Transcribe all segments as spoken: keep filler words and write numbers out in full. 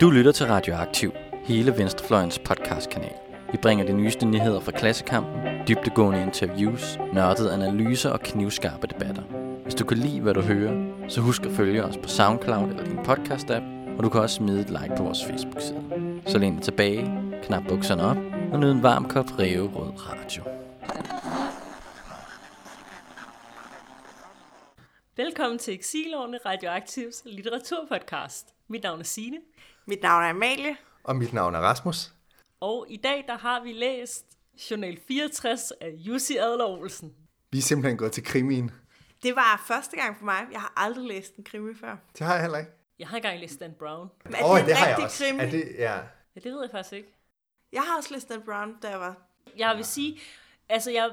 Du lytter til Radioaktiv, hele Venstrefløjens podcastkanal. Vi bringer de nyeste nyheder fra klassekampen, dybdegående interviews, nørdede analyser og knivskarpe debatter. Hvis du kan lide, hvad du hører, så husk at følge os på SoundCloud eller din podcast-app, og du kan også smide et like på vores Facebook-side. Så læn dig tilbage, knap bukserne op og nyd en varm kop ræverød radio. Velkommen til Eksilørnene, Radioaktivs litteraturpodcast. Mit navn er Signe. Mit navn er Amalie. Og mit navn er Rasmus. Og i dag der har vi læst Journal fireogtres af Jussi Adler-Olsen. Vi er simpelthen gået til krimien. Det var første gang for mig. Jeg har aldrig læst en krimi før. Det har jeg heller ikke. Jeg har engang læst Dan Brown. Men er oh, det en det rigtig også. Krimi? Er det, ja. Ja, det ved jeg faktisk ikke. Jeg har også læst Dan Brown, da jeg var... Jeg vil sige, altså jeg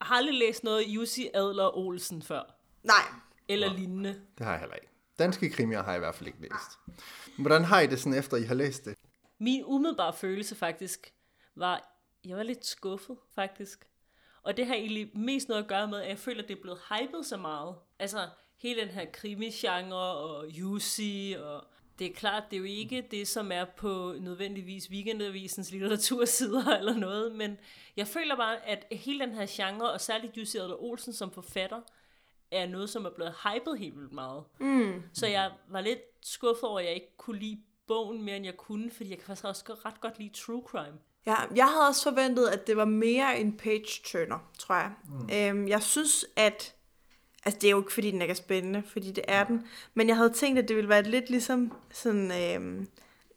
har aldrig læst noget Jussi Adler-Olsen før. Nej. Eller lignende. Det har jeg heller ikke. Danske krimier har jeg i hvert fald ikke læst. Hvordan har I det sådan, efter I har læst det? Min umiddelbare følelse faktisk var, jeg var lidt skuffet faktisk. Og det har egentlig mest noget at gøre med, at jeg føler, at det er blevet hypet så meget. Altså hele den her krimi-genre og Jussi, og det er klart, det er jo ikke det, som er på nødvendigvis Weekendavisens litteratursider eller noget. Men jeg føler bare, at hele den her genre, og særligt Jussi Adler-Olsen som forfatter, er noget, som er blevet hypet helt vildt meget. Mm. Så jeg var lidt skuffet over, at jeg ikke kunne lide bogen mere, end jeg kunne, fordi jeg kan faktisk også ret godt lide true crime. Ja, jeg havde også forventet, at det var mere en page-turner, tror jeg. Mm. Øhm, jeg synes, at... Altså, det er jo ikke, fordi den ikke er spændende, fordi det er den. Men jeg havde tænkt, at det ville være lidt ligesom sådan øhm,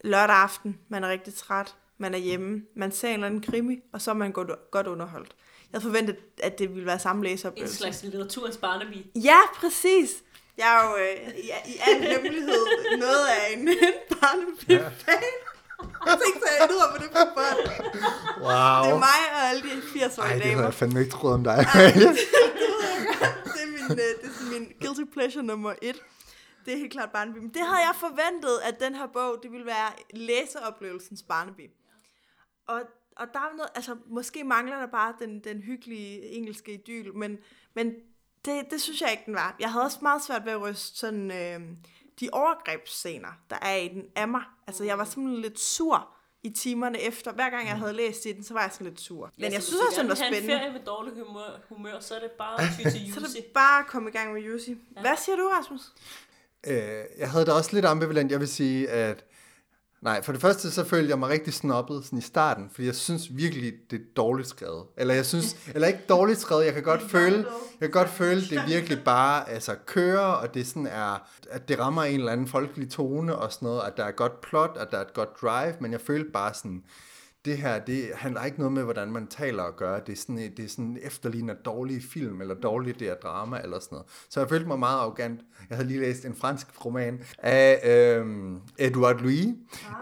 lørdag aften. Man er rigtig træt, man er hjemme, man ser en eller anden krimi, og så er man godt underholdt. Jeg forventede, at det ville være samme læseoplevelse. En slags litteraturens Barnaby. Ja, præcis. Jeg er jo øh, jeg er i al hemmelighed noget af en Barnaby-fan. Jeg tænkte, at jeg endnu var på det på børn. Wow. Det er mig og alle de firs-årige damer. Ej, det havde jeg fandme ikke troet om dig. Ej, det, det, er min, det er min guilty pleasure nummer et. Det er helt klart Barnaby. Men det havde jeg forventet, at den her bog, det ville være læseoplevelsens Barnaby. Og Og der er noget, altså måske mangler der bare den, den hyggelige engelske idyl, men, men det, det synes jeg ikke, den var. Jeg havde også meget svært ved at ryste sådan, øh, de overgrebsscener, der er i den af mig. Altså jeg var simpelthen lidt sur i timerne efter. Hver gang jeg havde læst i den, så var jeg sådan lidt sur. Men ja, jeg synes også, den var spændende. Hvis du har en ferie med dårlig humør, humør så er det bare at ty til Jussi. Så er det bare at komme i gang med Jussi. Ja. Hvad siger du, Rasmus? Øh, jeg havde da også lidt ambivalent. Jeg vil sige, at nej, for det første så følte jeg mig rigtig snobbet sådan i starten, fordi jeg synes virkelig, det er dårligt skrevet. Eller jeg synes, eller ikke dårligt skrevet, jeg kan godt føle, jeg kan godt føle, det virkelig bare altså, kører, og det sådan er, at det rammer en eller anden folkelig tone og sådan noget, at der er godt plot, at der er et godt drive, men jeg følte bare sådan, det her, det handler ikke noget med, hvordan man taler og gør, det er sådan, det er sådan efterligner dårlige film, eller dårlige der drama, eller sådan noget. Så jeg følte mig meget arrogant. Jeg havde lige læst en fransk roman af øh, Édouard Louis,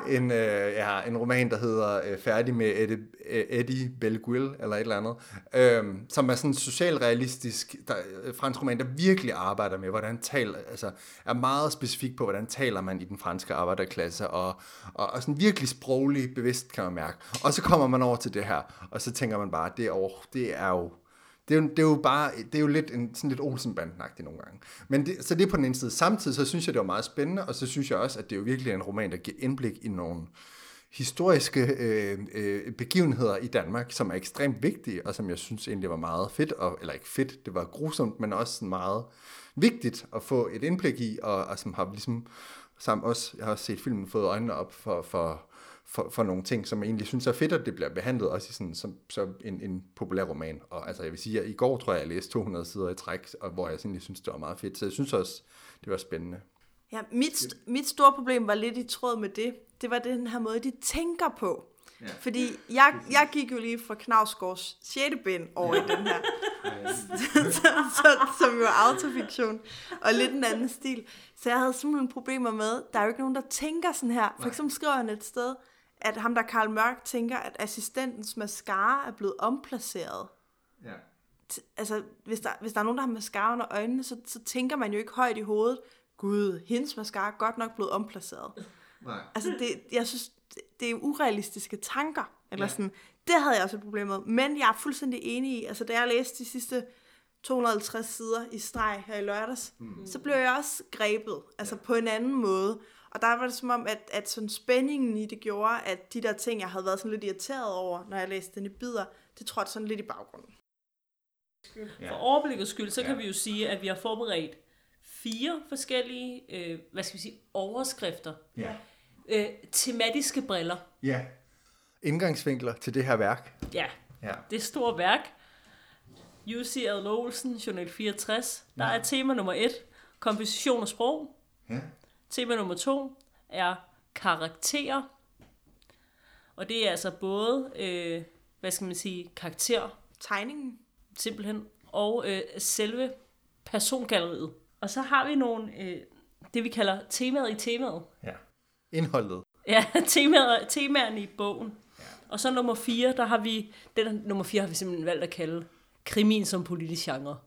ah. en, øh, ja, en roman, der hedder øh, Færdig med Eddy, Eddy Bellegueule, eller et eller andet, øh, som er sådan en socialrealistisk der, fransk roman, der virkelig arbejder med, hvordan taler, altså er meget specifik på, hvordan taler man i den franske arbejderklasse, og, og, og sådan virkelig sproglig bevidst, kan man mærke. Og så kommer man over til det her, og så tænker man bare, det er, oh, det er jo, det er jo, det er jo bare, det er jo lidt en sådan lidt Olsenbanden-agtigt nogle gange. Men det, så det er på den ene side. Samtidig så synes jeg det var meget spændende, og så synes jeg også, at det er jo virkelig en roman, der giver indblik i nogle historiske øh, øh, begivenheder i Danmark, som er ekstremt vigtige, og som jeg synes egentlig var meget fedt, og, eller ikke fedt, det var grusomt, men også meget vigtigt at få et indblik i, og, og som har ligesom sammen også, jeg har også set filmen, fået øjnene op for, for For, for nogle ting, som jeg egentlig synes er fedt, at det bliver behandlet også i sådan som, som en, en populær roman. Og altså, jeg vil sige, at i går tror jeg, jeg læste to hundrede sider i træk, og hvor jeg egentlig synes, det var meget fedt. Så jeg synes også, det var spændende. Ja, mit, mit store problem var lidt i tråd med det. Det var den her måde, de tænker på. Ja. Fordi jeg, jeg gik jo lige fra Knausgårds sjette bind over ja. I den her, ja. Som jo er autofiktion, og lidt en anden stil. Så jeg havde simpelthen problemer med, der er jo ikke nogen, der tænker sådan her. For eksempel skriver han et sted, at ham der Karl Mørk tænker, at assistentens mascara er blevet omplaceret. Ja. T- altså, hvis der, hvis der er nogen, der har mascara under øjnene, så, så tænker man jo ikke højt i hovedet, gud, hendes mascara er godt nok blevet omplaceret. Nej. Altså, det, jeg synes, det, det er urealistiske tanker. Eller ja. Sådan. Det havde jeg også et problem med. Men jeg er fuldstændig enig i, altså da jeg læste de sidste to hundrede og halvtreds sider i streg her i lørdags, mm. så blev jeg også grebet, altså ja. På en anden måde. Og der var det som om, at, at sådan spændingen i det gjorde, at de der ting, jeg havde været sådan lidt irriteret over, når jeg læste den i bidder, det trådte sådan lidt i baggrunden. Ja. For overblikkets skyld, så ja. kan vi jo sige, at vi har forberedt fire forskellige, øh, hvad skal vi sige, overskrifter. Ja. Øh, tematiske briller. Ja. Indgangsvinkler til det her værk. Ja. Ja. Det store værk. Jussi Adler-Olsen, Journal fireogtres. Der ja. er tema nummer et, komposition og sprog. Ja. Tema nummer to er karakterer. Og det er altså både, øh, hvad skal man sige, karakter. Tegningen. Simpelthen. Og øh, selve persongalleriet. Og så har vi nogle, øh, det vi kalder temaet i temaet. Ja. Indholdet. Ja, temaer, temaerne i bogen. Ja. Og så nummer fire, der har vi, den nummer fire har vi simpelthen valgt at kalde krimin som politisk genre.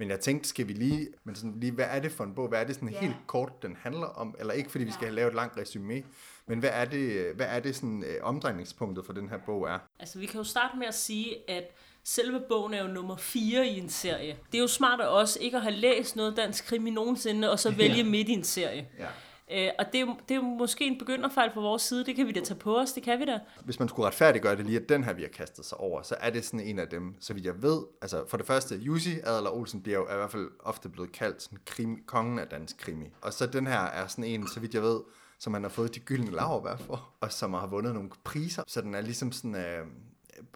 Men jeg tænkte, skal vi lige, men sådan lige, hvad er det for en bog? Hvad er det sådan yeah. helt kort, den handler om? Eller ikke, fordi vi skal lave et langt resume, men hvad er det, hvad er det sådan øh, omdrejningspunktet for den her bog er? Altså, vi kan jo starte med at sige, at selve bogen er jo nummer fire i en serie. Det er jo smart af os ikke at have læst noget dansk krimi nogensinde, og så vælge yeah. midt i en serie. Ja. Yeah. Øh, og det er, det er måske en begynderfejl fra vores side, det kan vi da tage på os, det kan vi da. Hvis man skulle retfærdiggøre det lige, at den her vi har kastet sig over, så er det sådan en af dem, så vidt jeg ved. Altså for det første, Jussi Adler-Olsen bliver jo i hvert fald ofte blevet kaldt sådan krimi, kongen af dansk krimi. Og så den her er sådan en, så vidt jeg ved, som han har fået de gyldne laurbær for, og som har vundet nogle priser. Så den er ligesom sådan øh,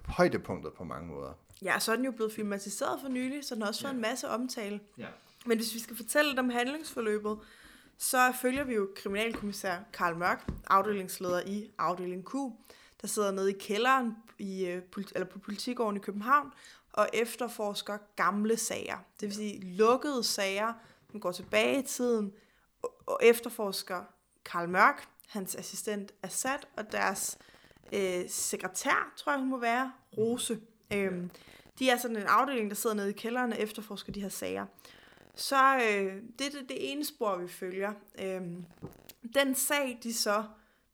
højdepunktet på mange måder. Ja, så er den jo blevet filmatiseret for nylig, så den har også fået ja. en masse omtale. Ja. Men hvis vi skal fortælle lidt om handlingsforløbet, så følger vi jo kriminalkommissær Karl Mørk, afdelingsleder i afdeling Q, der sidder nede i kælderen i, eller på politigården i København og efterforsker gamle sager. Det vil sige lukkede sager, som går tilbage i tiden, og efterforsker Karl Mørk, hans assistent Assad og deres øh, sekretær, tror jeg hun må være, Rose. Øh, de er sådan en afdeling, der sidder nede i kælderen og efterforsker de her sager. Så øh, det er det, det ene spor, vi følger. Øhm, den sag, de så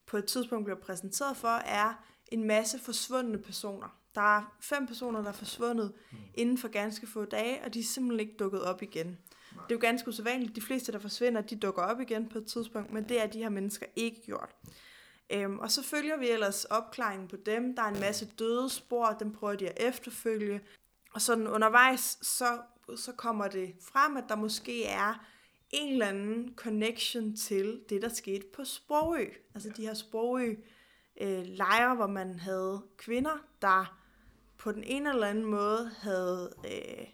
på et tidspunkt bliver præsenteret for, er en masse forsvundne personer. Der er fem personer, der er forsvundet mm. inden for ganske få dage, og de er simpelthen ikke dukket op igen. Nej. Det er jo ganske usædvanligt. De fleste, der forsvinder, de dukker op igen på et tidspunkt, men det er de her mennesker ikke gjort. Øhm, og så følger vi ellers opklaringen på dem. Der er en masse døde spor, dem prøver de at efterfølge. Og sådan undervejs, så... så kommer det frem, at der måske er en eller anden connection til det, der skete på Sprogø. Altså de her Sprogø-lejre, øh, hvor man havde kvinder, der på den ene eller anden måde havde øh,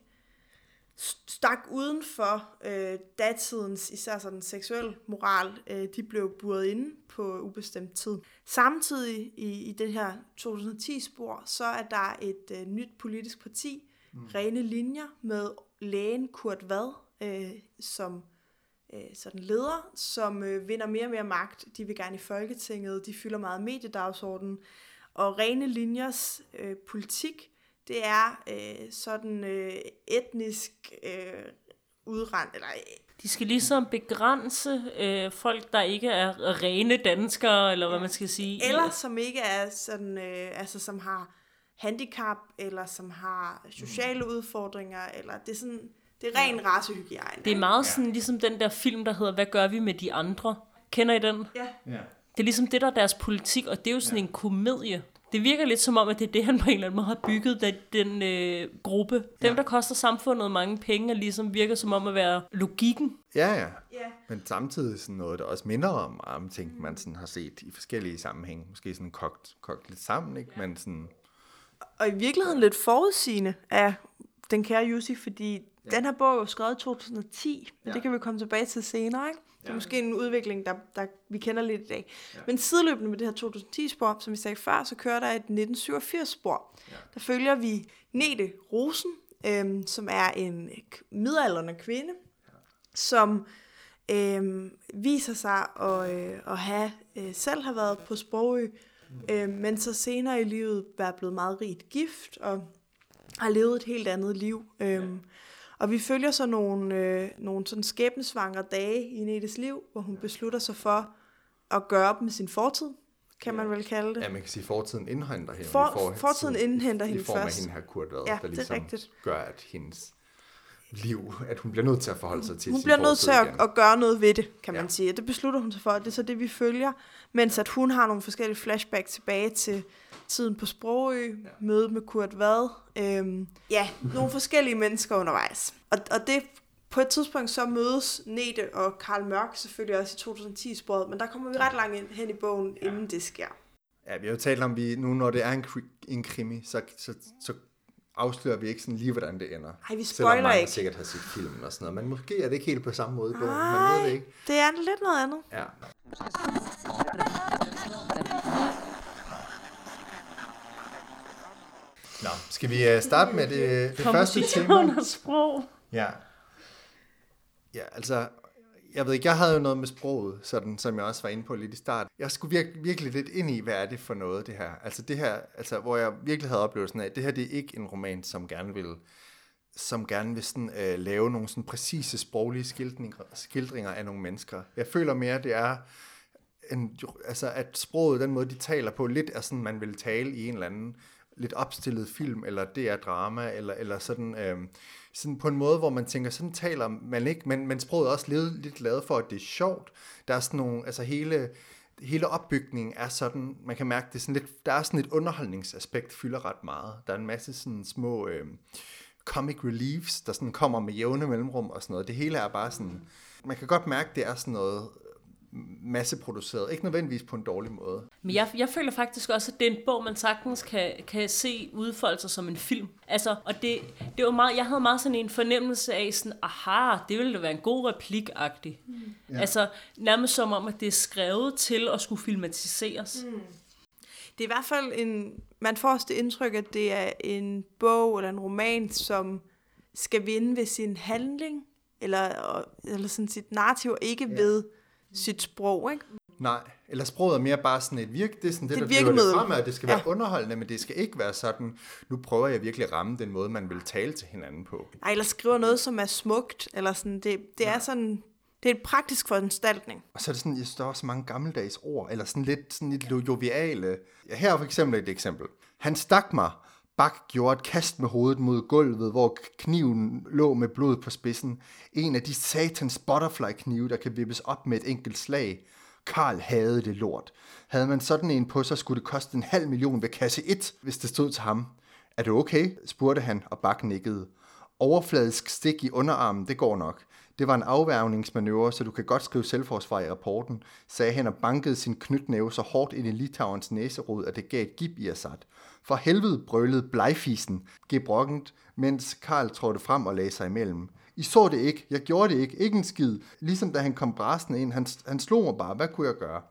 stak uden for øh, datidens, især sådan seksuel moral. Øh, de blev buret inde på ubestemt tid. Samtidig i, i det her to tusind og ti-spor, så er der et øh, nyt politisk parti, Mm. Rene Linjer, med lægen Kurt Wad øh, som øh, sådan leder, som øh, vinder mere og mere magt. De vil gerne i Folketinget, de fylder meget mediedagsordenen. Og Rene Linjers øh, politik, det er øh, sådan øh, etnisk øh, udrend. Eller, øh. De skal ligesom begrænse øh, folk, der ikke er rene danskere, eller hvad man skal sige. Eller som ikke er sådan, øh, altså som har... handicap, eller som har sociale udfordringer, eller det er sådan, det er ren racehygiejne. Det er meget sådan, ja. ligesom den der film, der hedder Hvad gør vi med de andre? Kender I den? Ja. ja. Det er ligesom det, der er deres politik, og det er jo sådan ja. en komedie. Det virker lidt som om, at det er det, han på en eller anden måde har bygget, den, den øh, gruppe. Dem, ja. der koster samfundet mange penge, og ligesom virker som om at være logikken. Ja, ja. ja. Men samtidig sådan noget, der også minder om, om ting, man sådan har set i forskellige sammenhænge. Måske sådan kogt, kogt lidt sammen, ikke? Ja. Men sådan... Og i virkeligheden lidt forudsigende af den kære Jussi, fordi ja. den her bog er skrevet i to tusind og ti, men ja. det kan vi komme tilbage til senere, ikke? Det er ja. måske en udvikling, der, der vi kender lidt i dag. Ja. Men sideløbende med det her to tusind og ti-spor, som vi sagde før, så kører der et nitten syvogfirs-spor. Ja. Der følger vi Nete Rosen, øhm, som er en midaldrende kvinde, ja. som øhm, viser sig at, øh, at have, øh, selv har været på Sprogø, Øh, men så senere i livet var blevet meget rigt gift og har levet et helt andet liv. Øh, ja. Og vi følger så nogle, øh, nogle sådan skæbnesvangre dage i Nettes liv, hvor hun beslutter sig for at gøre op med sin fortid, kan ja. man vel kalde det. Ja, man kan sige, at fortiden indhenter hende. For, fortiden indhenter hende først. I form af hende her Kurt Wad, ja, der ligesom gør, at hendes liv, at hun bliver nødt til at forholde sig til hun sin fortid. Hun bliver nødt til at, at gøre noget ved det, kan ja. man sige. Det beslutter hun sig for, det er så det, vi følger. Mens at hun har nogle forskellige flashback tilbage til tiden på Sprogø, ja. mødet med Kurt Wad. Øhm, ja, nogle forskellige mennesker undervejs. Og, og det på et tidspunkt så mødes Nete og Karl Mørk selvfølgelig også i to tusind ti-sporet, men der kommer vi ret langt hen i bogen, ja. inden det sker. Ja, vi har jo talt om, vi nu når det er en, en krimi, så, så, så afslører vi ikke sådan lige, hvordan det ender. Nej, vi spoiler ikke. Selvom man ikke. sikkert har set filmen og sådan noget. Men måske er det ikke helt på samme måde i bogen. Man ved det ikke. Det er lidt noget andet. Ja. Nå, skal vi starte med det, det første tema? Under sprog. Ja. Ja, altså, jeg ved ikke, jeg havde jo noget med sproget, sådan, som jeg også var inde på lidt i starten. Jeg skulle virkelig, virkelig lidt ind i, hvad er det for noget, det her? Altså det her, altså, hvor jeg virkelig havde oplevelsen af, at det her, det er ikke en roman, som gerne vil, som gerne vil sådan, øh, lave nogle sådan præcise sproglige skildringer, skildringer af nogle mennesker. Jeg føler mere, det er, en, altså, at sproget, den måde, de taler på, lidt er sådan, man vil tale i en eller anden lidt opstillet film, eller det er drama, eller, eller sådan, øh, sådan på en måde, hvor man tænker, sådan taler man ikke, men, men sproget er også lidt, lidt lavet for, at det er sjovt. Der er sådan nogle, altså hele, hele opbygningen er sådan, man kan mærke, det er sådan lidt, der er sådan et underholdningsaspekt, fylder ret meget. Der er en masse sådan små øh, comic reliefs, der sådan kommer med jævne mellemrum og sådan noget. Det hele er bare sådan, man kan godt mærke, det er sådan noget masseproduceret. Ikke nødvendigvis på en dårlig måde. Men jeg, jeg føler faktisk også, at det er en bog, man sagtens kan, kan se udfolde sig som en film. Altså, og det, det var meget, jeg havde meget sådan en fornemmelse af sådan, aha, det ville da være en god replik-agtig. Mm. Ja. Altså, nærmest som om, at det er skrevet til at skulle filmatiseres. Mm. Det er i hvert fald en, man får også det indtryk, at det er en bog eller en roman, som skal vinde ved sin handling, eller, eller sådan sit narrativ, og ikke ja. ved sit sprog, ikke? Nej, eller sproget er mere bare sådan et virke, det er sådan det, det der driver det fremad, og det skal ja. være underholdende, men det skal ikke være sådan, nu prøver jeg virkelig at ramme den måde, man vil tale til hinanden på. Ej, eller skriver noget, som er smukt, eller sådan, det, det ja. er sådan, det er et praktisk foranstaltning. Og så er det sådan, jeg står også mange gammeldags ord, eller sådan lidt, sådan lidt joviale. Her er for eksempel et eksempel. Han stak mig. Bak gjorde et kast med hovedet mod gulvet, hvor kniven lå med blod på spidsen. En af de satans butterfly-knive, der kan vippes op med et enkelt slag. Karl havde det lort. Havde man sådan en på, så skulle det koste en halv million ved kasse et, hvis det stod til ham. Er det okay? Spurgte han, og Bak nikkede. Overfladisk stik i underarmen, det går nok. Det var en afværgningsmanøvre, så du kan godt skrive selvforsvar i rapporten, sagde han og bankede sin knytnæve så hårdt ind i Litauens næserod, at det gav et gib i Assad. For helvede, brølede blegfisen, gebrokkent, mens Karl trådte frem og lagde sig imellem. I så det ikke, jeg gjorde det ikke, ikke en skid. Ligesom da han kom brasende ind, han, han slog mig bare, hvad kunne jeg gøre?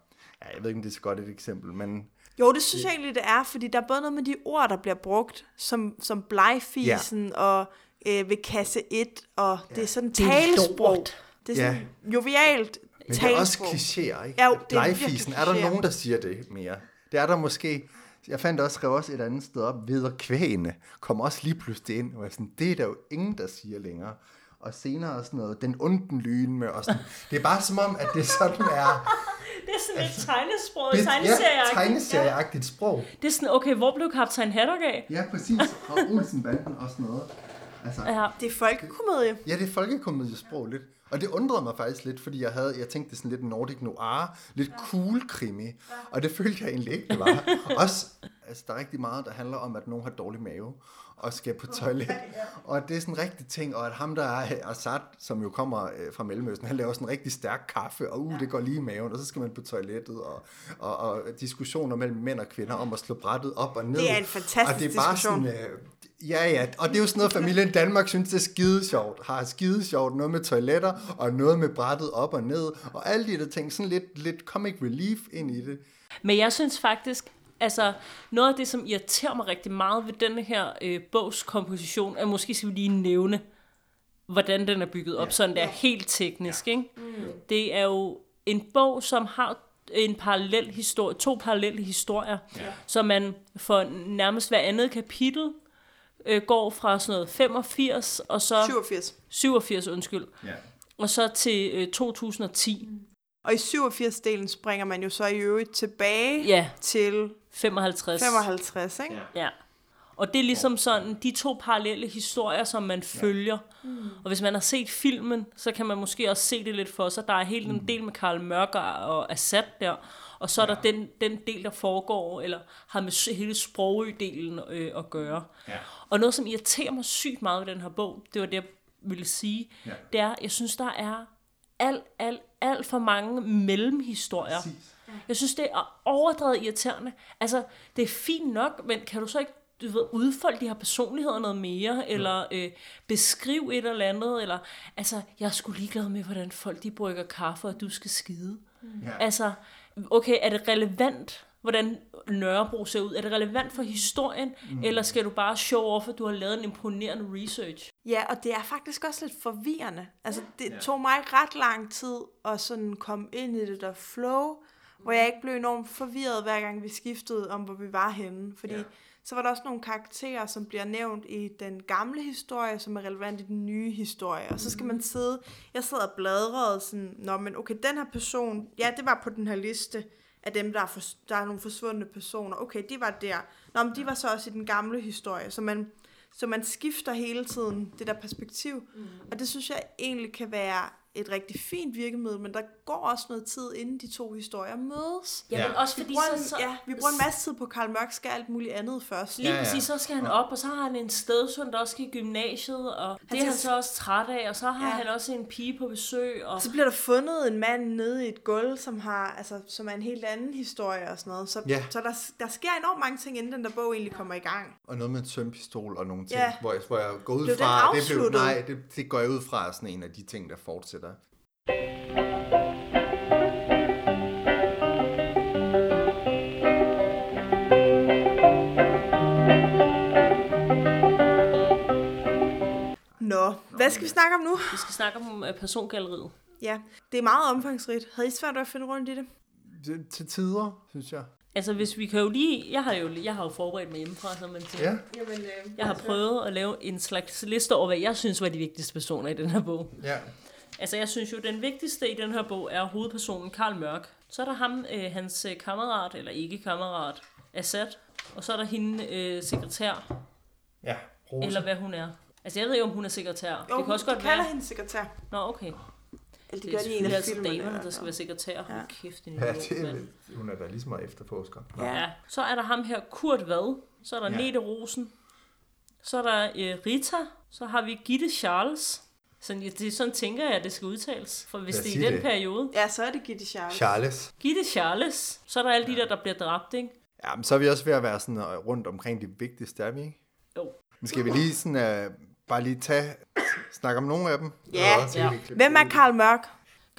Ja, jeg ved ikke, om det er så godt et eksempel, men... Jo, det synes jeg egentlig, det er, fordi der er både noget med de ord, der bliver brugt, som, som blegfisen ja. og... Øh, ved kasse et, og ja. det er sådan talesprog. Det er sådan ja. jovialt talesprog. Men det er også klichéer, ikke? Ja, jo, det er virkelig er der nogen, der siger det mere? Det er der måske... Jeg fandt også, skrev også et andet sted op, vederkvægene kom også lige pludselig ind, og sådan, det er der jo ingen, der siger længere. Og senere sådan noget, den onden lyne, og sådan. Det er bare som om, at det sådan er... Det er sådan altså, et tegnesprog, bit, tegneserieagtigt. Ja, tegneserieagtigt sprog. Det er sådan, okay, hvor blev Kaptajn Haddock af? Ja, præcis, og Olsenbanden og sådan noget. Altså, ja, det er folkekomedie. Ja, det er folkekomediesprog lidt. Og det undrede mig faktisk lidt, fordi jeg havde, jeg tænkte sådan lidt nordic noir, lidt cool krimi, og det følte jeg egentlig ikke, det var. Også, altså der er rigtig meget, der handler om, at nogen har dårlig mave, og skal på toilet, og det er sådan en rigtig ting, og at ham der er Assad, som jo kommer fra Mellemøsten, han laver sådan en rigtig stærk kaffe, og uh, det går lige i maven, og så skal man på toilettet, og, og, og diskussioner mellem mænd og kvinder om at slå brættet op og ned. Det er en fantastisk og det er bare diskussion. Sådan, øh, ja, ja, og det er jo sådan noget, familien Danmark synes, det er skide sjovt. Har skide sjovt noget med toiletter, og noget med brættet op og ned, og alle de der ting, sådan lidt, lidt comic relief ind i det. Men jeg synes faktisk, altså noget af det, som irriterer mig rigtig meget ved denne her øh, bogs komposition, er måske skal vi lige nævne, hvordan den er bygget op, ja. sådan det er helt teknisk. Ja. Ikke? Mm. Det er jo en bog, som har en parallel historie, to parallelle historier, ja. så man for nærmest hver andet kapitel, går fra sådan noget femogfirs og så syvogfirs, syvogfirs undskyld, ja. og så til to tusind ti. Og i syvogfirs-delen springer man jo så i øvrigt tilbage ja. til femoghalvtreds, femoghalvtreds, ikke? Ja. ja. Og det er ligesom sådan, de to parallelle historier, som man følger. Mm. Og hvis man har set filmen, så kan man måske også se det lidt for sig. Der er helt en del med Karl Mørk og Assad der, og så er ja. der den, den del, der foregår, eller har med hele Sprogø-delen øh, at gøre. Ja. Og noget, som irriterer mig sygt meget ved den her bog, det var det, jeg ville sige, ja. det er, jeg synes, der er alt, alt, alt for mange mellemhistorier. Præcis. Jeg synes, det er overdrevet irriterende. Altså, det er fint nok, men kan du så ikke du ved, udfolde de her personligheder noget mere, eller øh, beskrive et eller andet, eller, altså, jeg er sgu ligeglad med, hvordan folk de brygger kaffe, og du skal skide. Ja. Altså, okay, er det relevant, hvordan Nørrebro ser ud? Er det relevant for historien, mm. eller skal du bare show off, at du har lavet en imponerende research? Ja, og det er faktisk også lidt forvirrende. Altså, det ja. tog mig ret lang tid at sådan komme ind i det der flow, hvor jeg ikke blev enormt forvirret, hver gang vi skiftede om, hvor vi var henne. Fordi ja. så var der også nogle karakterer, som bliver nævnt i den gamle historie, som er relevant i den nye historie. Og så skal man sidde, jeg sidder og bladrede sådan, nå, men okay, den her person, ja, det var på den her liste af dem, der er, for, der er nogle forsvundne personer. Okay, de var der. Nå, men de var så også i den gamle historie. Så man, så man skifter hele tiden det der perspektiv. Mm. Og det synes jeg egentlig kan være et rigtig fint virkemiddel, men der går også noget tid, inden de to historier mødes. Ja, men også vi fordi... En, så, ja, vi bruger en masse tid på, Karl Mørk skal alt muligt andet først. Lige ja, ja. præcis, så skal han op, og så har han en stedsøn, der også skal i gymnasiet, og det er han så også træt af, og så har ja. han også en pige på besøg. Og så bliver der fundet en mand nede i et gulv, som, har, altså, som er en helt anden historie og sådan noget. Så, ja. så der, der sker enormt mange ting, inden den der bog egentlig kommer i gang. Og noget med en sømpistol og nogle ting, ja. hvor, jeg, hvor jeg går ud blev fra... Det blev Nej, det, det går jeg ud fra sådan en af de ting, der fortsætter. Nå, hvad skal vi snakke om nu? Vi skal snakke om persongalleriet. Ja, det er meget omfangsrigt. Havde I svært at finde rundt i det? Til tider, synes jeg. Altså hvis vi kan jo lige, jeg har jo, jeg har jo forberedt mig hjemmefra, så man tænker, yeah. jeg har prøvet at lave en slags liste over, hvad jeg synes var de vigtigste personer i den her bog. Ja. Yeah. Altså, jeg synes jo, den vigtigste i den her bog er hovedpersonen Karl Mørk. Så er der ham, øh, hans kammerat, eller ikke kammerat, Assad. Og så er der hende øh, sekretær. Ja, Rose. Eller hvad hun er. Altså, jeg ved ikke, om hun er sekretær. Jo, det kan også godt være. Kalder hende sekretær. Nå, okay. Eller det, det gør de en af filmerne. Altså damerne, der skal være sekretær. Ja. Hun kæft, den er ja, det er lidt. Hun er da ligesom efterforsker. Ja. ja. Så er der ham her, Kurt Wad. Så er der ja. Nete Rosen. Så er der øh, Rita. Så har vi Gitte Charles. Sådan, det, sådan tænker jeg, at det skal udtales. For hvis det er i den det. periode... Ja, så er det Gitte Charles. Charles. Gitte Charles. Så er der alle de der, der bliver dræbt, ikke? Ja, men så er vi også ved at være sådan rundt omkring det vigtigste, er vi, ikke? Jo. Men skal vi lige sådan, uh, bare lige tage... snakke om nogle af dem? Ja. Nå, ja. Hvem er Karl Mørk?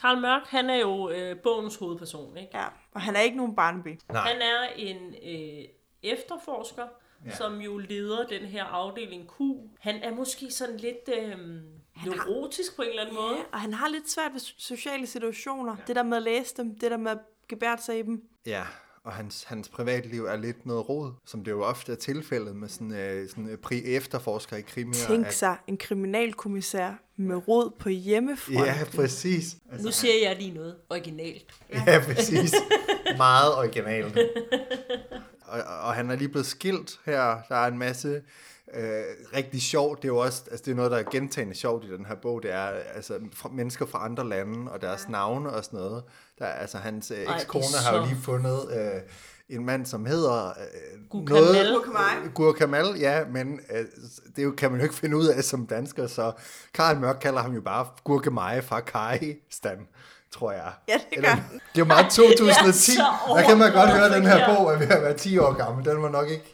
Karl Mørk, han er jo øh, bogens hovedperson, ikke? Ja, og han er ikke nogen Barnaby. Nej. Han er en øh, efterforsker, ja. som jo leder den her afdeling Q. Han er måske sådan lidt... Øh, neurotisk på en eller anden måde. Ja, og han har lidt svært ved sociale situationer. Ja. Det der med at læse dem, det der med at gebærde sig i dem. Ja, og hans, hans privatliv er lidt noget rod, som det jo ofte er tilfældet med sådan øh, sådan øh, pri- efterforskere i krimier. Tænk sig, at... en kriminalkommissær med rod på hjemmefronten. Ja, præcis. Altså, nu siger jeg lige noget originalt. Ja, ja præcis. Meget originalt. Og, og han er lige blevet skilt her. Der er en masse... Øh, rigtig sjovt, det er jo også, altså det er noget, der er gentagende sjovt i den her bog, det er altså fra, mennesker fra andre lande, og deres ja. navne og sådan noget. Der, altså hans øh, ekskone så... har jo lige fundet øh, en mand, som hedder øh, noget, Gurkamal, ja, men øh, det kan man jo ikke finde ud af som dansker, så Karl Mørk kalder ham jo bare Gurkamaje fra Karistan, tror jeg. Ja, det gør. Eller, det er jo meget to tusind og ti, der kan man godt høre, at den her bog er ved at være ti år gammel, den var nok ikke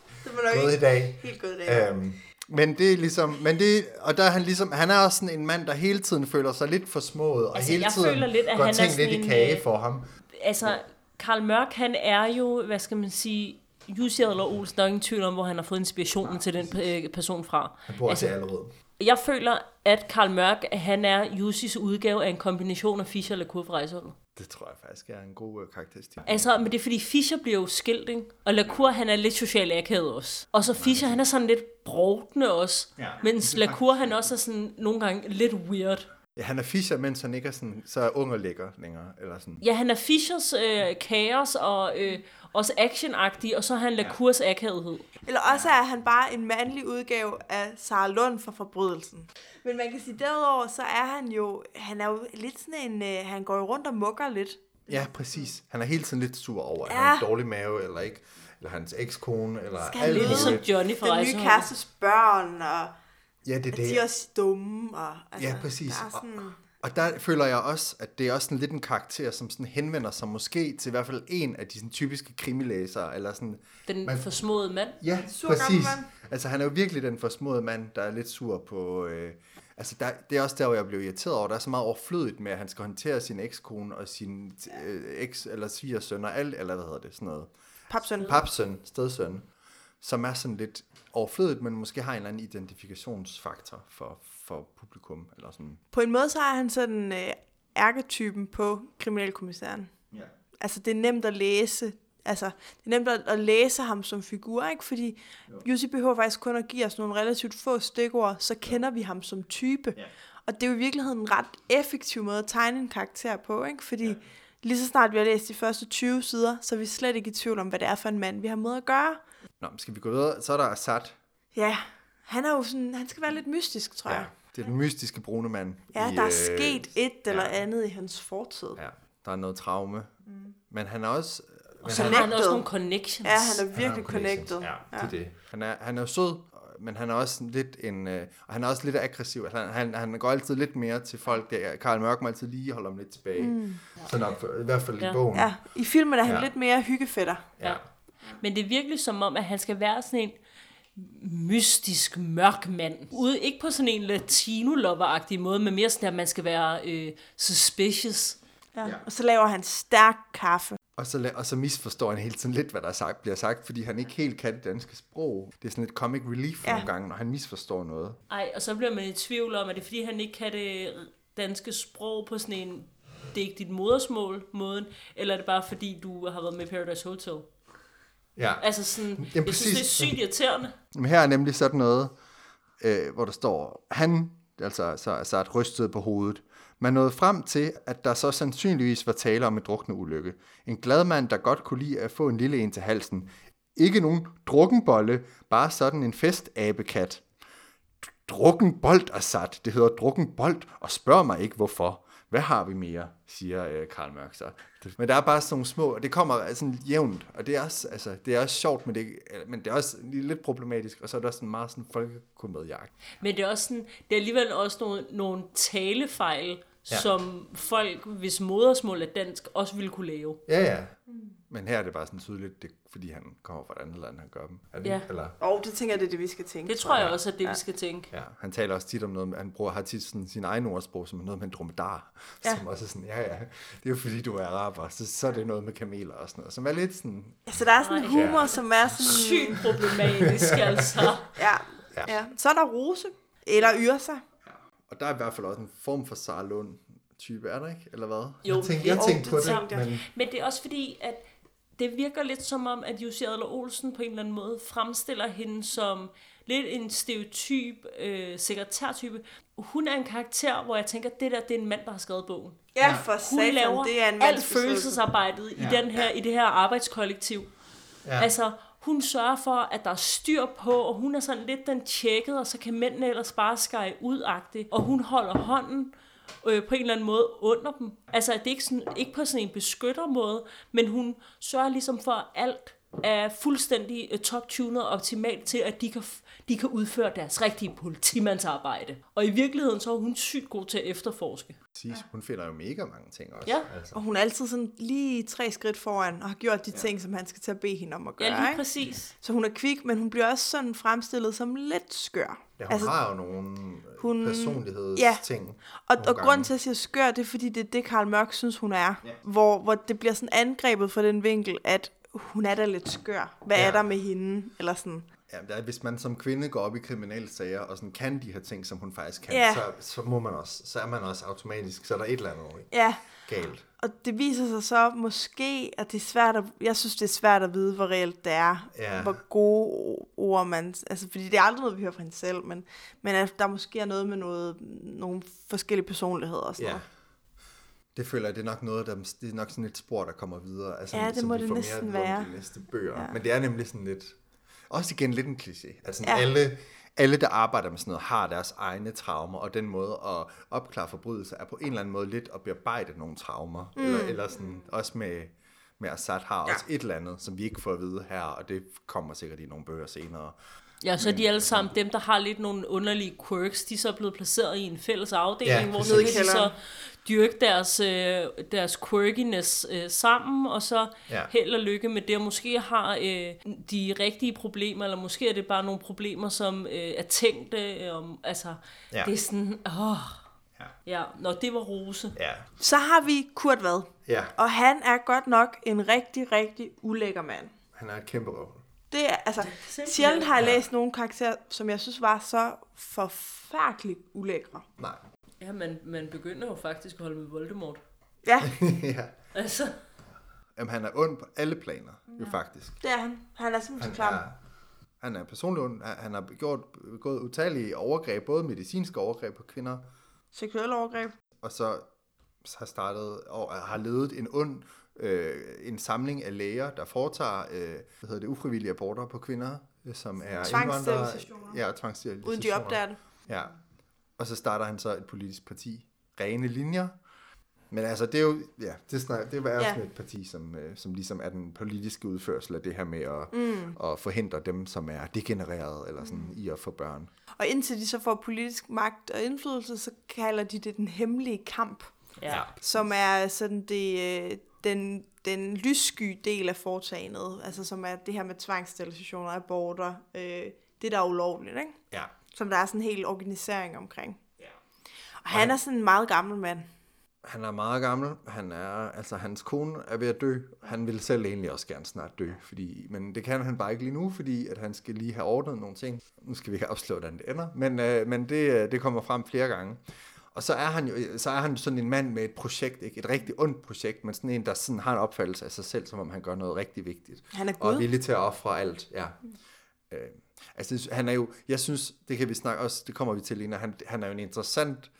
god i dag. Helt god i dag. Øhm, men det er ligesom, men det, og der er han ligesom, han er også sådan en mand, der hele tiden føler sig lidt forsmået, og altså, hele tiden lidt, går ting lidt i kage en, for ham. Altså, Karl Mørk, han er jo, hvad skal man sige, Jussi Adler-Olsen, der er ingen tvivl om, hvor han har fået inspirationen ja, til den p- person fra. Han bor altså, til allerede. Jeg føler, at Karl Mørk, han er Jussis udgave af en kombination af Fischer og Lacour fra Rejseholdet. Det tror jeg faktisk er en god karakteristik. Altså, men det er fordi Fischer bliver jo skilt, ikke? Og Lacour, han er lidt socialt akavet også. Og så Fischer, han er sådan lidt brovtende også. Ja, mens Lacour, han også er sådan nogle gange lidt weird. Ja, han er Fischer, mens han ikke er sådan, så er ung og lækker længere. Eller sådan. Ja, han er Fischers øh, kaos og øh, også actionagtig, og så er han Lacours ja. Akavighed. Eller også er han bare en mandlig udgave af Sarah Lund fra Forbrydelsen. Men man kan sige, derudover så er han jo, han er jo lidt sådan en, øh, han går rundt og mukker lidt. Ja, præcis. Han er hele tiden lidt sur over, at ja. Han har en dårlig mave, eller ikke, eller hans ekskone, eller alt muligt. Ligesom Johnny fra Den nye kærestes børn, og ja, det, det. de er også dumme. Og, altså, ja, præcis. Der sådan... og, og der føler jeg også, at det er også sådan lidt en karakter, som sådan henvender sig måske til i hvert fald en af de sådan typiske krimilæsere. Eller sådan, den man... forsmåede mand. Ja, præcis. Altså, han er jo virkelig den forsmåede mand, der er lidt sur på... Øh... Altså, der, det er også der, hvor jeg blev irriteret over. Der er så meget overflødigt med, at han skal håndtere sin ekskone og sin øh, eks eller svigersøn og alt, eller hvad hedder det, sådan noget. Papsøn. Papsøn, stedsøn, som er sådan lidt overflødigt, men måske har en eller anden identifikationsfaktor for, for publikum. Eller sådan. På en måde, så er han sådan øh, arketypen på kriminalkommissæren. Ja. Altså, det er nemt at læse. Altså, det er nemt at, at læse ham som figur, ikke? Fordi jo. Jussi behøver faktisk kun at give os nogle relativt få stikord, så kender jo. Vi ham som type. Ja. Og det er jo i virkeligheden en ret effektiv måde at tegne en karakter på, ikke? Fordi ja. Lige så snart vi har læst de første tyve sider, så er vi slet ikke i tvivl om, hvad det er for en mand, vi har med at gøre. Nå, skal vi gå videre? Så er der Assad. Ja, han er jo sådan, han skal være lidt mystisk, tror ja. Jeg. Det er den mystiske brune mand. Ja, i, der er sket øh, et eller ja. Andet i hans fortid. Ja, der er noget traume. Mm. Men han er også... Og så han har han også nogle connections. Ja, han er virkelig han connected. Ja, det er det. Han er, han er jo sød, men han er også lidt en, øh, og han er også lidt aggressiv. Han, han, han går altid lidt mere til folk. Der. Karl Mørk må altid lige holde ham lidt tilbage. Mm. Sådan op, i hvert fald ja. I bogen. Ja, i filmen er han ja. Lidt mere hyggefætter. Ja. Men det er virkelig som om, at han skal være sådan en mystisk mørk mand. Ude, ikke på sådan en latino-lover-agtig måde, men mere sådan, at man skal være øh, suspicious. Ja. Ja. Og så laver han stærk kaffe. Og så, og så misforstår han hele tiden lidt, hvad der sagt, bliver sagt, fordi han ikke helt kan det danske sprog. Det er sådan et comic relief nogle ja. Gange, når han misforstår noget. Ej, og så bliver man i tvivl om, at det er, fordi han ikke kan det danske sprog på sådan en, det er ikke dit modersmål måden, eller er det bare fordi, du har været med Paradise Hotel? Ja. Altså sådan, jamen, jeg præcis. Synes, det er sygt irriterende. Men her er nemlig sådan noget, øh, hvor der står, han, altså så altså et rystede på hovedet. Man nåede frem til, at der så sandsynligvis var tale om en drukne ulykke. En glad mand, der godt kunne lide at få en lille en til halsen. Ikke nogen drukkenbolle, bare sådan en festabekat. Drukkenbold er sat. Det hedder drukkenbold, og spørg mig ikke hvorfor. Hvad har vi mere, siger øh, Karl Mørk så. Men der er bare sådan nogle små, og det kommer altså jævnt, og det er også, altså, det er også sjovt, men det, men det er også lidt problematisk, og så er det også sådan meget sådan folkekomediejagt. Men det er også sådan, det er alligevel også nogle, nogle talefejl, ja. Som folk, hvis modersmål er dansk, også ville kunne lave. Ja, ja. Men her er det bare sådan tydeligt, det, fordi han kommer fra et andet land, han gør dem. Er det, ja. Eller? Oh, det tænker jeg, det er det, vi skal tænke. Det tror jeg ja. Også, at det, ja. Vi skal tænke. Ja. Han taler også tit om noget, han bruger, har tit sådan, sin egen ordsprog, som er noget med en dromedar, ja. Som også er sådan, ja, ja, det er jo fordi, du er araber, så, så er det noget med kameler og sådan noget, som er lidt sådan... Altså, der er sådan en humor, ja. Som er sådan... Sygt problematisk, altså. ja. Ja. ja. Så er der Rose, eller Yrsa. Ja. Og der er i hvert fald også en form for Sarah Lund type, er der ikke? Eller hvad? Jo, jeg tænkte, jeg tænkte jo, det på det. Men... men det er også fordi, at det virker lidt som om, at Jussi Adler-Olsen på en eller anden måde fremstiller hende som lidt en stereotyp øh, sekretærtype. Hun er en karakter, hvor jeg tænker, at det der, det er en mand, der har skrevet bogen. Ja, for satan, det er en mand. Hun laver alt følelsesarbejdet ja. i, den her, i det her arbejdskollektiv. Ja. Altså, hun sørger for, at der er styr på, og hun er sådan lidt den tjekket, og så kan mændene ellers bare skære ud-agtigt. Og hun holder hånden Øh, på en eller anden måde under dem. Altså, det er ikke, sådan, ikke på sådan en beskyttermåde, men hun sørger ligesom for, at alt er fuldstændig øh, top-tunet og optimalt til, at de kan, de kan udføre deres rigtige politimandsarbejde. Og i virkeligheden, så er hun sygt god til at efterforske. Præcis, ja. Hun finder jo mega mange ting også. Ja, altså. Og hun er altid sådan lige tre skridt foran og har gjort de ja. Ting, som han skal til at bede hende om at gøre. Ja, lige præcis. Ikke? Så hun er kvik, men hun bliver også sådan fremstillet som lidt skør. Ja, hun altså, har jo nogle hun, personlighedsting. Ja. Og, og grunden til, at jeg siger skør, det er, fordi det er det, Karl Mørk synes, hun er. Ja. Hvor, hvor det bliver sådan angrebet fra den vinkel, at hun er da lidt skør. Hvad ja. er der med hende? Eller sådan. Ja, der er, hvis man som kvinde går op i kriminalsager, og sådan kan de her ting, som hun faktisk kan, ja. så, så, må man også, så er man også automatisk, så er der et eller andet ja. galt. Og det viser sig så måske, at det er svært at, jeg synes, det er svært at vide, hvor reelt det er, ja. hvor gode ord man, altså fordi det er aldrig noget, vi hører fra hende selv, men, men at der måske er noget med noget, nogle forskellige personligheder og sådan ja. noget. Det føler jeg, det er nok noget, der, det er nok sådan et spor, der kommer videre. Altså, ja, det som må de det næsten være. De næste bøger. Ja. Men det er nemlig sådan lidt, også igen lidt en kliché. Altså ja. alle, alle, der arbejder med sådan noget, har deres egne traumer, og den måde at opklare forbrydelser er på en eller anden måde lidt at bearbejde nogle traumer. Mm. Eller, eller sådan, også med, med Assad har ja. også et eller andet, som vi ikke får at vide her, og det kommer sikkert i nogle bøger senere. Ja, så men, de alle sammen, dem der har lidt nogle underlige quirks, de er så blevet placeret i en fælles afdeling, ja, hvor så de så dyrke deres, øh, deres quirkiness øh, sammen, og så ja. held og lykke med det, og måske har øh, de rigtige problemer, eller måske er det bare nogle problemer, som øh, er tænkte, øh, altså ja. det er sådan, åh, ja. ja, nå, det var Rose. Ja. Så har vi Kurt Wad, ja. og han er godt nok en rigtig, rigtig ulækker mand. Han er et kæmpe røv. Det er, altså, sjældent har jeg læst ja. nogle karakterer, som jeg synes var så forfærdeligt ulækre. Nej. Ja, man, man begynder jo faktisk at holde med Voldemort. Ja. ja. Altså. Jamen, han er ond på alle planer, ja. jo faktisk. Det er han. Han er simpelthen klam. Han er personlig ond. Han har gjort, gået utallige overgreb, både medicinske overgreb på kvinder. Seksuelle overgreb. Og så har startet og har ledet en ond Øh, en samling af læger, der foretager øh, hvad hedder det, ufrivillige aborter på kvinder, som er indvandrere. Ja, tvangssterilisationer. Uden de opdager det. Ja. Og så starter han så et politisk parti. Rene Linjer. Men altså, det er jo, ja, det, snak, det var jo ja. sådan et parti, som, øh, som ligesom er den politiske udførsel af det her med at, mm. at forhindre dem, som er degenereret, eller sådan, mm. i at få børn. Og indtil de så får politisk magt og indflydelse, så kalder de det den hemmelige kamp. Ja. Som er sådan det... Øh, Den, den lyssky del af foretagendet, altså som er det her med tvangssterilisationer, aborter, øh, det der er ulovligt, ikke? Ja. Som der er sådan en hel organisering omkring. Ja. Og han Nej. er sådan en meget gammel mand. Han er meget gammel. Han er, altså hans kone er ved at dø. Han vil selv egentlig også gerne snart dø, fordi, men det kan han bare ikke lige nu, fordi at han skal lige have ordnet nogle ting. Nu skal vi ikke afsløre, hvordan det ender, men, øh, men det, det kommer frem flere gange. Og så er han jo så er han sådan en mand med et projekt, ikke? Et rigtig ondt projekt, men sådan en, der sådan har en opfattelse af sig selv, som om han gør noget rigtig vigtigt. Han er god. Og er villig til at ofre alt, ja. Øh, altså, han er jo, jeg synes, det kan vi snakke også, det kommer vi til, Lina, han, han er jo en interessant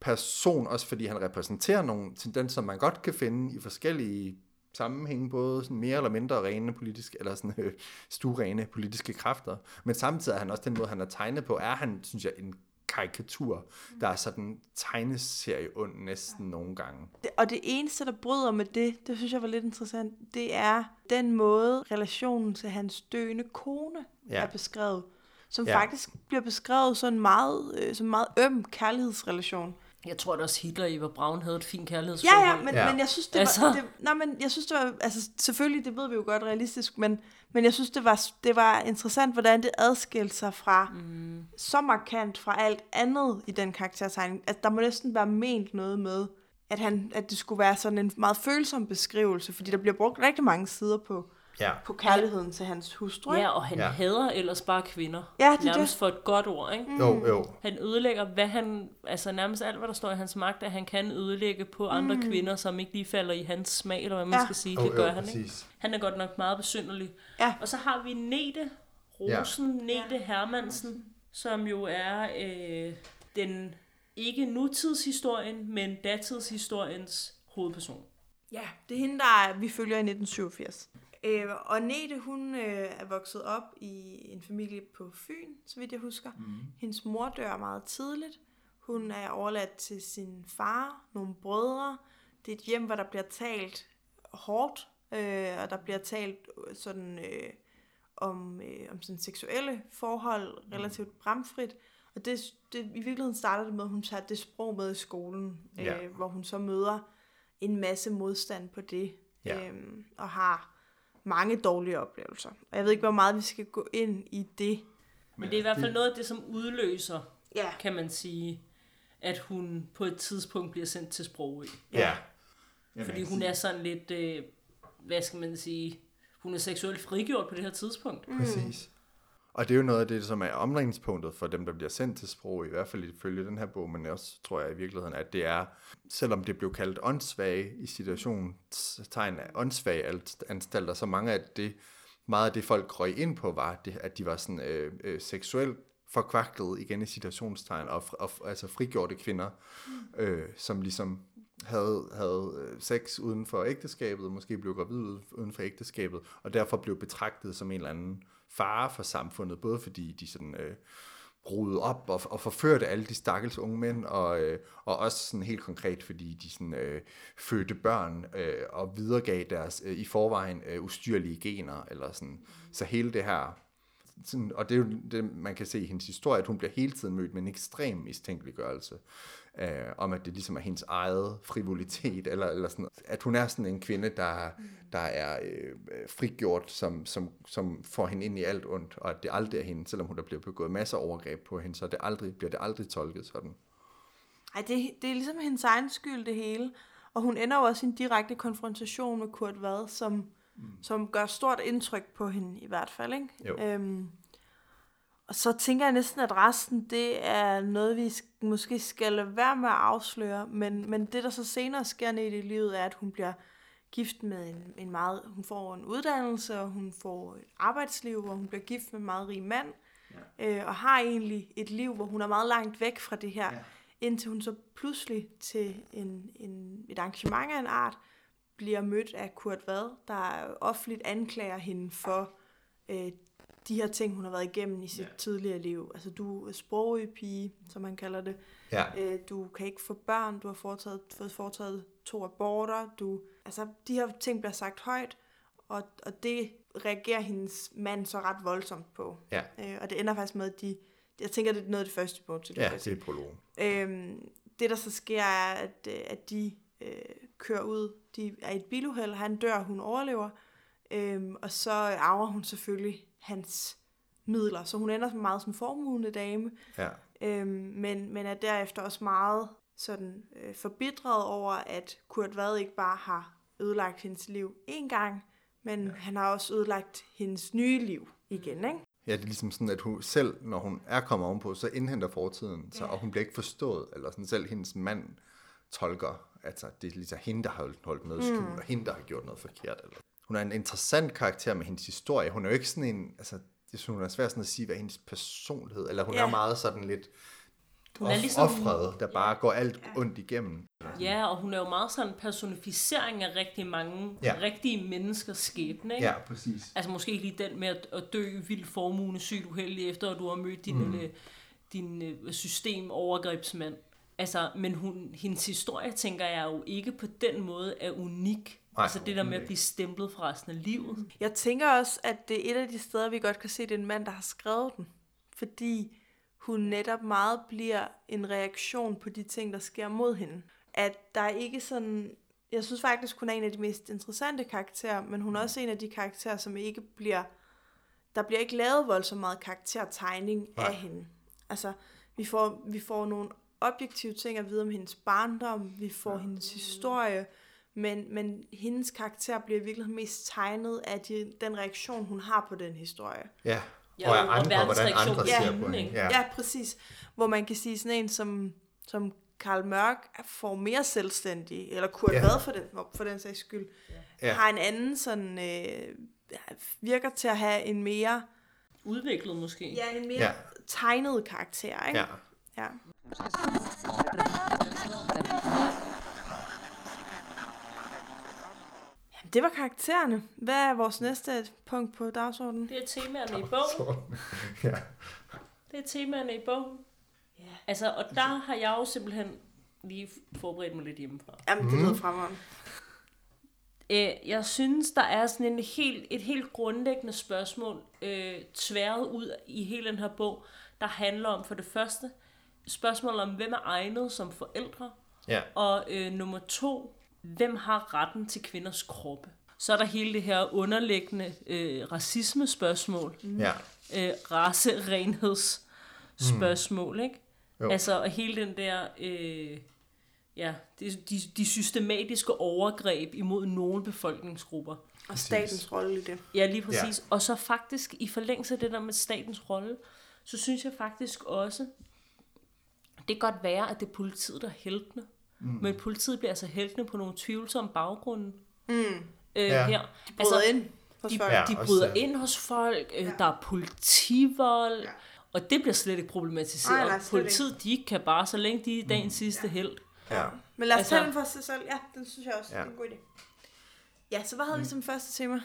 person, også fordi han repræsenterer nogle tendenser, som man godt kan finde i forskellige sammenhænge, både sådan mere eller mindre rene politiske, eller sådan øh, stuerene politiske kræfter, men samtidig er han også den måde, han er tegnet på, er han, synes jeg, en karikatur, der er sådan tegneserieund næsten ja. nogle gange. Og det eneste, der bryder med det, det synes jeg var lidt interessant, det er den måde, relationen til hans døende kone ja. er beskrevet, som ja. faktisk bliver beskrevet som en meget, øh, som meget øm kærlighedsrelation. Jeg tror da også Hitler, Eva Braun havde et fint kærlighedsforhold. Ja, ja, men, ja. men jeg synes, det var... Altså. Det, nej, men jeg synes, det var... Altså, selvfølgelig, det ved vi jo godt realistisk, men, men jeg synes, det var, det var interessant, hvordan det adskilte sig fra mm. så markant fra alt andet i den karaktertegning. Altså, der må næsten være ment noget med, at, han, at det skulle være sådan en meget følsom beskrivelse, fordi der bliver brugt rigtig mange sider på, ja. på kærligheden til hans hustru. Ja, og han ja. hader ellers bare kvinder. Ja, det nærmest det. For et godt ord, ikke? Mm. Jo, jo. Han ødelægger, hvad han, altså nærmest alt, hvad der står i hans magt, at han kan ødelægge på andre mm. kvinder, som ikke lige falder i hans smag, eller hvad man ja. skal sige, det oh, gør jo, han, præcis. Ikke? Han er godt nok meget besynderlig. Ja. Og så har vi Nete Rosen, ja. Nete Hermansen, som jo er øh, den, ikke nutidshistorien, men datidshistoriens hovedperson. Ja, det er hende, der vi følger i nitten syvogfirs. Øh, og Nete, hun øh, er vokset op i en familie på Fyn, så vidt jeg husker. Mm. Hendes mor dør meget tidligt. Hun er overladt til sin far, nogle brødre. Det er et hjem, hvor der bliver talt hårdt, øh, og der bliver talt sådan, øh, om, øh, om sådan seksuelle forhold, mm. relativt bramfrit. Og det, det, i virkeligheden starter det med, at hun tager det sprog med i skolen, øh, ja. hvor hun så møder en masse modstand på det, ja. øh, og har... mange dårlige oplevelser. Og jeg ved ikke, hvor meget vi skal gå ind i det. Men det er i hvert fald noget af det, som udløser, ja. kan man sige, at hun på et tidspunkt bliver sendt til Sprogø. Ja. Fordi hun er sådan lidt, øh, hvad skal man sige, hun er seksuelt frigjort på det her tidspunkt. Mm. Præcis. Og det er jo noget af det, som er omdrejningspunktet for dem, der bliver sendt til Sprogø, i hvert fald ifølge den her bog, men også tror jeg i virkeligheden, at det er, selvom det blev kaldt åndssvage i situationens tegn af åndssvage anstalter, så mange af det, meget af det folk røg ind på, var, det, at de var sådan øh, øh, seksuelt forkvaklet igen i situationstegn, og, og altså frigjorte kvinder, øh, som ligesom havde, havde sex uden for ægteskabet, måske blev gravide uden for ægteskabet, og derfor blev betragtet som en eller anden fare for samfundet, både fordi de sådan øh, brugede op og, og forførte alle de stakkels unge mænd, og, øh, og også sådan helt konkret, fordi de sådan, øh, fødte børn øh, og videregav deres øh, i forvejen øh, ustyrlige gener, eller sådan. Så hele det her, sådan, og det er jo det, man kan se i hendes historie, at hun bliver hele tiden mødt med en ekstrem mistænkeliggørelse, øh, om at det ligesom er hendes eget frivolitet, eller, eller sådan, at hun er sådan en kvinde, der, der er øh, frigjort, som, som, som får hende ind i alt ondt, og at det aldrig er hende, selvom hun der bliver begået masser af overgreb på hende, så det aldrig, bliver det aldrig tolket sådan. Ej, det, det er ligesom hendes egen skyld, det hele, og hun ender også i en direkte konfrontation med Kurt Wad, som... som gør stort indtryk på hende i hvert fald, ikke? Øhm, og så tænker jeg næsten, at resten, det er noget, vi måske skal lade være med at afsløre, men, men det, der så senere sker ned i livet, er, at hun bliver gift med en, en meget, hun får en uddannelse, og hun får et arbejdsliv, hvor hun bliver gift med en meget rig mand, ja. øh, og har egentlig et liv, hvor hun er meget langt væk fra det her, ja. Indtil hun så pludselig til en, en, et arrangement af en art, bliver mødt af Kurt Wad, der offentligt anklager hende for øh, de her ting, hun har været igennem i sit yeah. tidligere liv. Altså, du er sprogøpige, som han kalder det. Yeah. Øh, du kan ikke få børn, du har foretaget, fået foretaget to aborter. Du, altså, de her ting bliver sagt højt, og, og det reagerer hendes mand så ret voldsomt på. Yeah. Øh, og det ender faktisk med, at de... Jeg tænker, det er noget af det første punkt. Det, ja, det er prologen. Øh, det, der så sker, er, at, at de... Øh, kører ud, de er i et biluheld, han dør, hun overlever, øhm, og så arver hun selvfølgelig hans midler, så hun ender meget som formuende dame, ja. øhm, men, men er derefter også meget sådan øh, forbitret over, at Kurt Wad ikke bare har ødelagt hendes liv én gang, men ja. Han har også ødelagt hendes nye liv igen, ikke? Ja, det er ligesom sådan, at hun selv, når hun er kommet ovenpå, så indhenter fortiden sig, ja. Og hun bliver ikke forstået, eller sådan selv hendes mand tolker, altså det er ligesom hende, der har holdt noget skjult, mm. og hende, der har gjort noget forkert. Eller. Hun er en interessant karakter med hendes historie. Hun er jo ikke sådan en, altså det synes hun er svært sådan at sige, hvad hendes personlighed, eller hun yeah. er meget sådan lidt offret, ligesom, der yeah. bare går alt yeah. ondt igennem. Ja, og hun er jo meget sådan en personificering af rigtig mange yeah. rigtige menneskers skæbne, ikke? Ja, præcis. Altså måske ikke lige den med at dø vildt formuende, sygt uheldig, efter at du har mødt din, mm. lille, din systemovergrebsmand. Altså, men hun, hendes historie, tænker jeg jo ikke på den måde er unik. Ej, altså det der med at blive stemplet fra resten af livet. Jeg tænker også, at det er et af de steder, vi godt kan se, det er en mand, der har skrevet den. Fordi hun netop meget bliver en reaktion på de ting, der sker mod hende. At der er ikke sådan... Jeg synes faktisk, hun er en af de mest interessante karakterer, men hun er også en af de karakterer, som ikke bliver... Der bliver ikke lavet voldsomt meget karaktertegning Ej. Af hende. Altså, vi får, vi får nogle... objektive ting at vide om hendes barndom, vi får ja. Hendes historie, men, men hendes karakter bliver virkelig mest tegnet af de, den reaktion, hun har på den historie. Ja, og, ja, og andre, hvordan andre ser ja, på hende. Ja. Ja, præcis. Hvor man kan sige sådan en som, som Karl Mørk får mere selvstændig, eller Kurt Wad ja. for, den, for den sags skyld, ja. Har en anden sådan, øh, virker til at have en mere udviklet måske. Ja, en mere ja. Tegnet karakter, ikke? Ja. Ja. Jamen, det var karaktererne. Hvad er vores næste punkt på dagsordenen? Det er temaerne i bogen. Ja. Det er temaerne i bogen. Ja. Altså, og der har jeg jo simpelthen lige forberedt mig lidt hjemmefra. Jamen, det lyder fremragende. Øh, jeg synes, der er sådan en helt, et helt grundlæggende spørgsmål øh, tværet ud i hele den her bog, der handler om for det første... spørgsmålet om, hvem er egnet som forældre, ja. Og øh, nummer to, hvem har retten til kvinders kroppe? Så er der hele det her underliggende øh, racisme-spørgsmål, mm. ja. øh, race-renheds-spørgsmål, mm. ikke? Jo. Altså, og hele den der, øh, ja, de, de, de systematiske overgreb imod nogle befolkningsgrupper. Og statens rolle i det. Ja, lige præcis. Ja. Og så faktisk, i forlængelse af det der med statens rolle, så synes jeg faktisk også, det kan godt være, at det er politiet, der er heltene. Mm. Men politiet bliver altså heltene på nogle tvivlsomme baggrunde. Mm. Øh, ja. Her. De bryder altså, ind hos de, folk. Ja, de bryder også, ja. ind hos folk. Øh, ja. Der er politivold. Ja. Og det bliver slet ikke problematiseret. Ej, nej, slet politiet, ikke. De kan bare, så længe de er dagens mm. sidste ja. held. Ja. Men lad os altså, tage den for sig selv. Ja, den synes jeg også. Ja. Det er en god idé. Ja, så hvad havde mm. vi som første tema?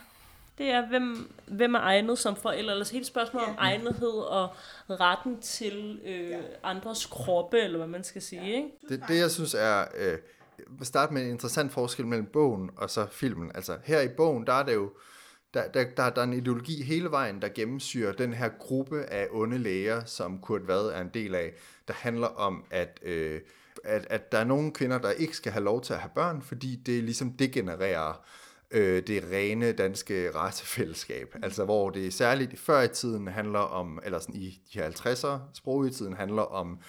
Det er, hvem, hvem er egnet som forælder? Eller så hele spørgsmålet ja. om egnethed og retten til øh, ja. andres kroppe, eller hvad man skal sige. Ja. Ikke? Det, det, jeg synes er... Øh, start med en interessant forskel mellem bogen og så filmen. Altså, her i bogen, der er det jo... Der, der, der, der er en ideologi hele vejen, der gennemsyrer den her gruppe af onde læger, som Kurt Wad er en del af, der handler om, at, øh, at, at der er nogle kvinder, der ikke skal have lov til at have børn, fordi det ligesom degenererer øh, det rene danske racefællesskab. Altså hvor det særligt før i tiden handler om, eller sådan i de her halvtredserne, Sprogø i tiden handler om,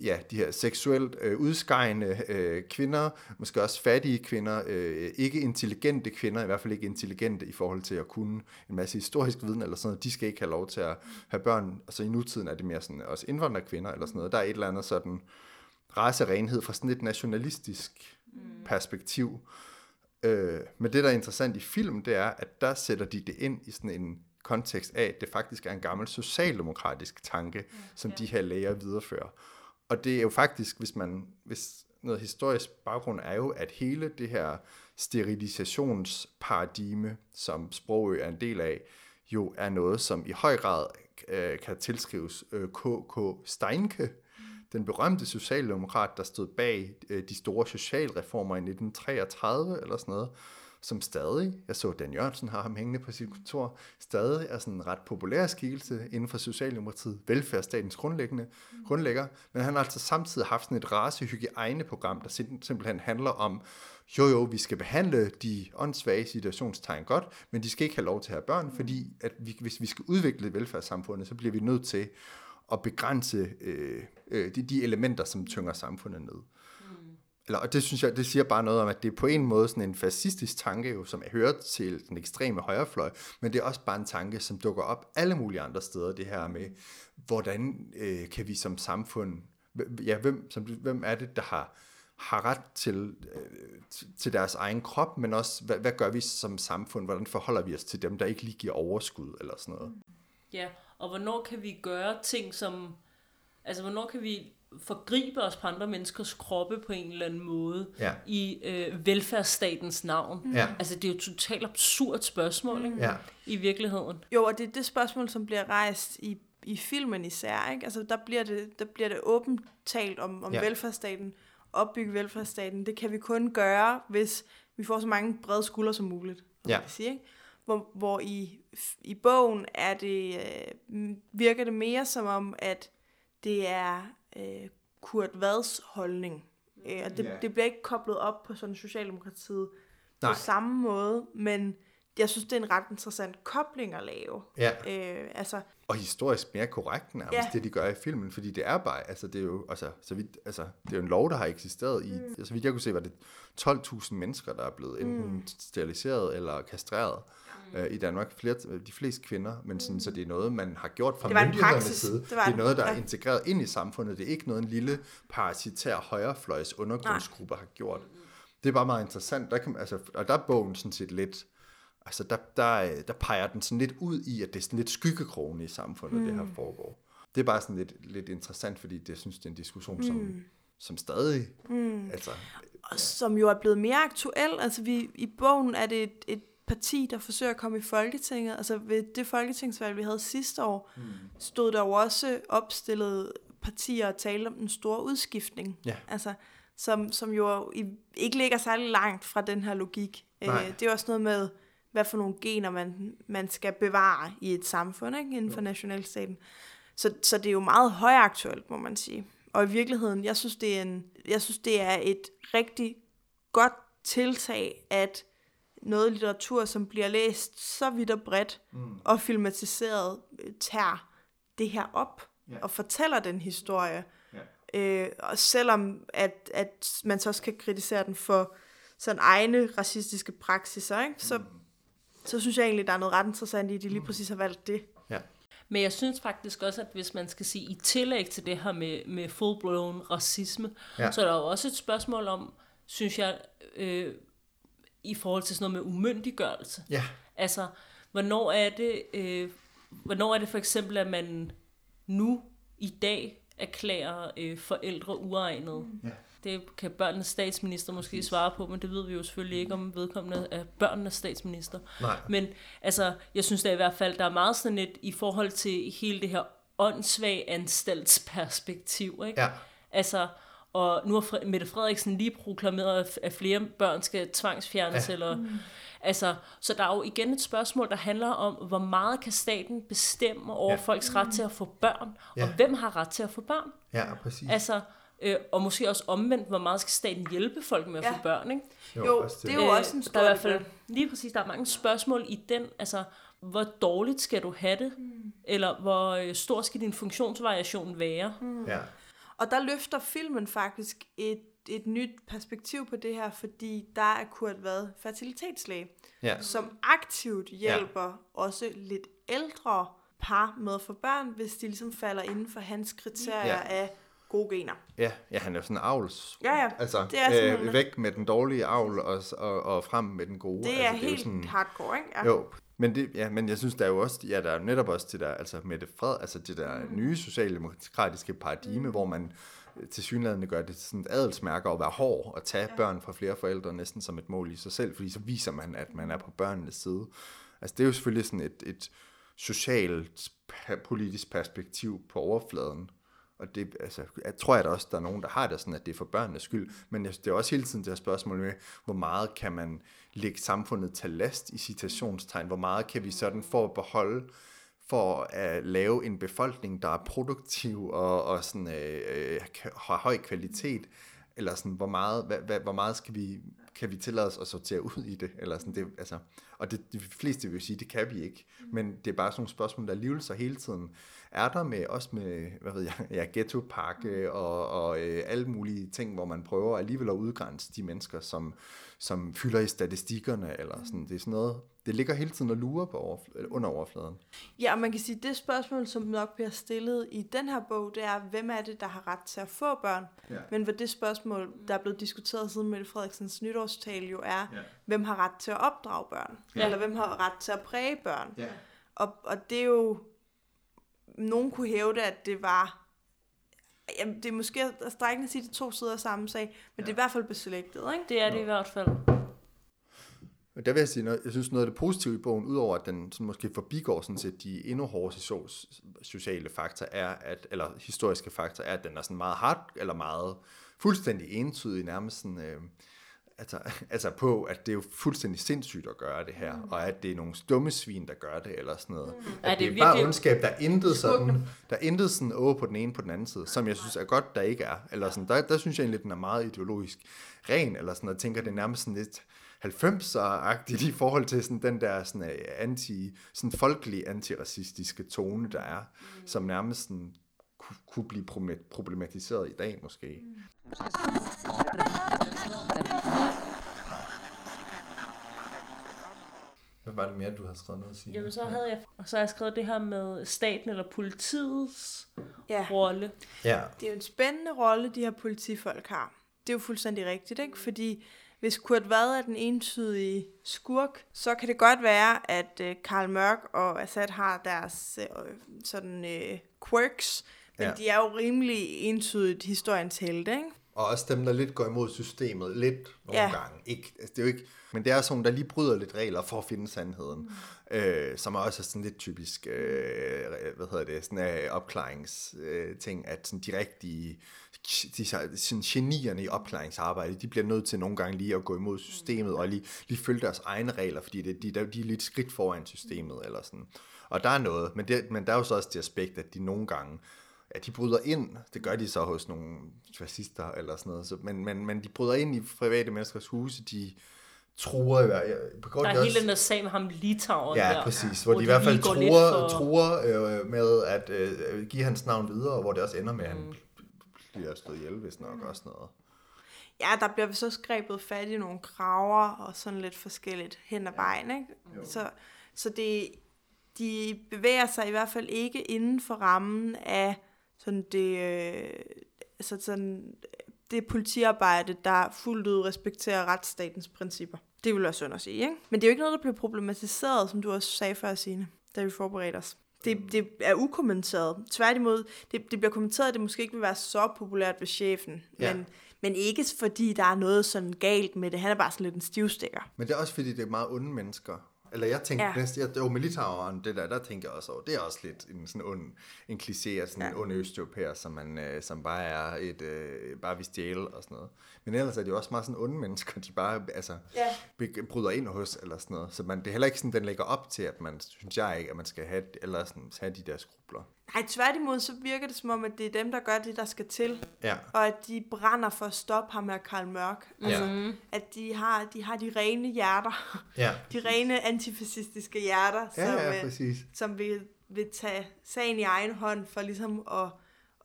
ja, de her seksuelt øh, udskejende øh, kvinder, måske også fattige kvinder, øh, ikke intelligente kvinder, i hvert fald ikke intelligente i forhold til at kunne en masse historisk viden eller sådan noget, de skal ikke have lov til at have børn, og så i nutiden er det mere sådan også indvandrerkvinder eller sådan noget, der er et eller andet sådan racerenhed fra sådan et nationalistisk mm. perspektiv. Øh, men det, der er interessant i film, det er, at der sætter de det ind i sådan en kontekst af, at det faktisk er en gammel socialdemokratisk tanke, mm. som ja. de her læger viderefører. Og det er jo faktisk, hvis man, hvis noget historisk baggrund er jo, at hele det her sterilisationsparadigme, som Sprogø er en del af, jo er noget, som i høj grad øh, kan tilskrives øh, K K. Steincke, den berømte socialdemokrat, der stod bag øh, de store socialreformer i nitten treogtredive eller sådan noget, som stadig, jeg så Dan Jørgensen har ham hængende på sit kontor, stadig er sådan en ret populær skikkelse inden for Socialdemokratiet, velfærdsstatens grundlæggende, mm. grundlægger, men han har altså samtidig haft sådan et racehygiejneprogram, der simpelthen handler om, jo jo, vi skal behandle de åndssvage situationstegn godt, men de skal ikke have lov til at have børn, fordi at vi, hvis vi skal udvikle velfærdssamfundet, så bliver vi nødt til at begrænse øh, øh, de, de elementer, som tynger samfundet ned. Eller, og det synes jeg, det siger bare noget om, at det er på en måde sådan en fascistisk tanke, jo, som er hørt til den ekstreme højrefløj, men det er også bare en tanke, som dukker op alle mulige andre steder, det her med, hvordan øh, kan vi som samfund, ja, hvem, som, hvem er det, der har, har ret til, øh, til deres egen krop, men også, hvad, hvad gør vi som samfund, hvordan forholder vi os til dem, der ikke lige giver overskud, eller sådan noget. Ja, og hvornår kan vi gøre ting, som, altså hvornår kan vi forgriber os på andre menneskers kroppe på en eller anden måde ja. i øh, velfærdsstatens navn. Mm. Ja. Altså det er jo et totalt absurd spørgsmål, ikke? Ja. I virkeligheden. Jo, og det er det spørgsmål, som bliver rejst i, i filmen især, ikke? Altså der bliver det, der bliver det åbent talt om, om ja. velfærdsstaten, opbygge velfærdsstaten. Det kan vi kun gøre, hvis vi får så mange brede skuldre som muligt. Ja. Kan sige, ikke? Hvor, hvor i, i bogen er det, øh, virker det mere som om, at det er Kurt Wads holdning. Og det, yeah. det bliver ikke koblet op på sådan Socialdemokratiet Nej. på samme måde, men jeg synes, det er en ret interessant kobling at lave. Yeah. Øh, altså. Og historisk mere korrekt nærmest, yeah. det de gør i filmen, fordi det er bare, altså det er jo, altså, så vidt, altså, det er jo en lov, der har eksisteret i, mm. så vidt jeg kunne se, var det tolv tusind mennesker, der er blevet enten mm. steriliseret eller kastreret mm. øh, i Danmark. Flere, de fleste kvinder, men sådan, så det er noget, man har gjort fra myndighedernes side. Det, det er noget, der ja. er integreret ind i samfundet. Det er ikke noget, en lille parasitær højrefløjs undergrundsgruppe har gjort. Mm. Det er bare meget interessant. Der kan man, altså, og der er bogen sådan set lidt, altså der, der, der peger den sådan lidt ud i, at det er sådan lidt skyggekrogen i samfundet, mm. det her foregår. Det er bare sådan lidt, lidt interessant, fordi det, jeg synes, det er en diskussion, som, mm. som stadig... Mm. Altså, og ja. som jo er blevet mere aktuel. Altså vi, i bogen er det et, et parti, der forsøger at komme i Folketinget. Altså ved det folketingsvalg, vi havde sidste år, mm. stod der jo også opstillede partier og talte om den store udskiftning. Ja. Altså som, som jo ikke ligger særlig langt fra den her logik. Nej. Det er også noget med... hvad for nogle gener, man, man skal bevare i et samfund, ikke? Inden for nationalstaten. Så, så det er jo meget højaktuelt, må man sige. Og i virkeligheden, jeg synes, det er, en, jeg synes, det er et rigtig godt tiltag, at noget litteratur, som bliver læst så vidt og bredt, mm. og filmatiseret, tager det her op, yeah. og fortæller den historie, Øh, og selvom at, at man så også kan kritisere den for sådan egne racistiske praksiser, ikke? Så, mm. så synes jeg egentlig, at der er noget ret interessant i, at de lige præcis har valgt det. Ja. Men jeg synes faktisk også, at hvis man skal sige i tillæg til det her med, med full-blown racisme, ja. så er der jo også et spørgsmål om, synes jeg, øh, i forhold til sådan noget med umyndiggørelse. Ja. Altså, hvornår er det, øh, hvornår er det for eksempel, at man nu i dag erklærer øh, forældre uegnede? Ja. Det kan børnenes statsminister måske svare på, men det ved vi jo selvfølgelig ikke, om vedkommende er børnenes statsminister. Nej. Men altså, jeg synes da i hvert fald, der er meget sådan et i forhold til hele det her åndssvage anstaltsperspektiv, ikke? Ja. Altså, og nu har Mette Frederiksen lige proklameret, at flere børn skal tvangsfjernes, ja. eller... Mm. Altså, så der er jo igen et spørgsmål, der handler om, hvor meget kan staten bestemme over ja. folks ret til at få børn, ja. og hvem har ret til at få børn? Ja, præcis. Altså, øh, og måske også omvendt, hvor meget skal staten hjælpe folk med at ja. få børn, ikke? Jo, jo, det er jo også en stor øh, der er i hvert fald, lige præcis, der er mange spørgsmål i den, altså, hvor dårligt skal du have det? Mm. Eller hvor stor skal din funktionsvariation være? Mm. Ja. Og der løfter filmen faktisk et, et nyt perspektiv på det her, fordi der er Kurt Wad fertilitetslæge, ja. som aktivt hjælper ja. også lidt ældre par med for børn, hvis de ligesom falder inden for hans kriterier ja. af gode gener. Ja, ja, han er sådan en avls. Ja, ja. Altså, det er sådan øh, væk med den dårlige avl og, og, og frem med den gode. Det er altså, helt det er sådan... hardcore, ikke? Ja. Jo. Men, det, ja, men jeg synes, der er jo også, ja, der er netop også det der, altså Mette Fred, altså det der mm. nye socialdemokratiske paradigme, mm. hvor man tilsyneladende gør det sådan et adelsmærke at være hård og tage ja. børn fra flere forældre næsten som et mål i sig selv, fordi så viser man, at man er på børnenes side. Altså det er jo selvfølgelig sådan et, et socialt politisk perspektiv på overfladen, og det altså, jeg tror jeg da også, der er nogen, der har det sådan, at det er for børnenes skyld, men det er også hele tiden det her spørgsmål med, hvor meget kan man lægge samfundet til last i citationstegn, hvor meget kan vi sådan for at beholde, for at lave en befolkning, der er produktiv og, og sådan, øh, har høj kvalitet, eller sådan, hvor meget, hva, hva, hvor meget skal vi, kan vi tillade os at sortere ud i det, eller sådan, det, altså, og det, de fleste vil sige, det kan vi ikke, men det er bare sådan nogle spørgsmål, der alligevel så hele tiden er der med, også med, hvad ved jeg, ja, ghettopakke og, og øh, alle mulige ting, hvor man prøver alligevel at udgrænse de mennesker, som, som fylder i statistikkerne, eller sådan, det er sådan noget, det ligger hele tiden og lurer på overfl- under overfladen. Ja, og man kan sige, at det spørgsmål, som nok bliver stillet i den her bog, det er, hvem er det, der har ret til at få børn? Ja. Men for det spørgsmål, der er blevet diskuteret siden Mette Frederiksens nytårstale, jo er, ja. hvem har ret til at opdrage børn? Ja. Eller hvem har ret til at præge børn? Ja. Og, og det er jo... Nogen kunne hævde, at det var... Jamen, det er måske at strækkende at sige, at det er to sider af samme sag, men ja. det er i hvert fald beslægtet, ikke? Det er det i hvert fald. Der vil jeg sige, noget, jeg synes noget af det positive i bogen, udover at den sådan måske forbigår sådan set de endnu hårdere sociale faktorer er, at, eller historiske faktorer er, at den er sådan meget hard, eller meget fuldstændig entydig, nærmest sådan, øh, altså, altså på, at det er jo fuldstændig sindssygt at gøre det her, mm. og at det er nogle dumme svin, der gør det, eller sådan noget. Mm. At er det, det er bare ondskab, der er intet sådan, der er intet sådan over på den ene på den anden side, som jeg synes er godt, der ikke er. Eller sådan, der, der synes jeg egentlig, den er meget ideologisk ren, eller sådan, og tænker, det er nærmest sådan lidt... halvfemser-agtigt i forhold til sådan den der sådan anti, sådan folkelig antiracistiske tone, der er, mm. som nærmest sådan ku, kunne blive problematiseret i dag måske. Mm. Hvad var det mere, du havde skrevet noget at sige? Jamen så havde jeg, og så har jeg skrevet det her med staten eller politiets ja. rolle. Ja. Det er jo en spændende rolle, de her politifolk har. Det er jo fuldstændig rigtigt, ikke? Fordi hvis Kurt Wad er den entydige skurk, så kan det godt være, at øh, Karl Mørk og Assad har deres øh, sådan øh, quirks, men ja. de er jo rimelig entydigt historiens helte, ikke? Og også dem, der lidt går imod systemet, lidt nogle ja. gange. Ikke, altså, det er jo ikke, men det er sådan, der lige bryder lidt regler for at finde sandheden, mm. øh, som er også sådan lidt typisk øh, hvad hedder det, sådan, øh, opklaringsting, øh, at sådan, de rigtige de, sådan, genierne i opklaringsarbejde, de bliver nødt til nogle gange lige at gå imod systemet, mm. og lige, lige følge deres egne regler, fordi det, de, de er lidt skridt foran systemet, eller sådan. Og der er noget, men, det, men der er jo så også det aspekt, at de nogle gange ja, de bryder ind, det gør de så hos nogle fascister eller sådan noget, så, men, men, men de bryder ind i private menneskers huse, de truer i hvert fald. Der er hele den der sag med ham Litauer. Ja, der, præcis, hvor, hvor de i hvert fald truer, for... truer øh, med at øh, give hans navn videre, og hvor det også ender med, mm. at han bliver stået ihjel, hvis nok og sådan noget. Ja, der bliver så skrebet fat i nogle kraver og sådan lidt forskelligt hen ad vejen, ikke? Så, så det, de bevæger sig i hvert fald ikke inden for rammen af sådan det, altså sådan det politiarbejde, der fuldt ud respekterer retsstatens principper. Det vil jeg synd at sige, ikke? Men det er jo ikke noget, der bliver problematiseret, som du også sagde før, Signe, da vi forberedte os. Det, det er ukommenteret. Tværtimod, det, det bliver kommenteret, at det måske ikke vil være så populært ved chefen, ja. men, men ikke fordi der er noget sådan galt med det. Han er bare sådan lidt en stivstikker. Men det er også fordi, det er meget onde mennesker. Eller jeg tænkte ja. næsten, jo, med litaueren, det der, der tænker jeg også over. Det er også lidt en sådan ond, en kliché, sådan ja. en ond østeuropæer, som, man, øh, som bare er et, øh, bare vil stjæle og sådan noget. Men ellers er det jo også meget sådan onde mennesker, de bare, altså, ja. be- bryder ind hos, eller sådan noget. Så man, det er heller ikke sådan, den lægger op til, at man, synes jeg ikke, at man skal have, eller sådan, have de der skrubler. Nej, tværtimod, så virker det som om, at det er dem, der gør det, der skal til. Ja. Og at de brænder for at stoppe ham med Karl Mørk. Altså, ja. at de har, de har de rene hjerter. Ja. De rene antifascistiske hjerter, ja, som, ja, præcis. som vil, vil tage sagen i egen hånd for ligesom at,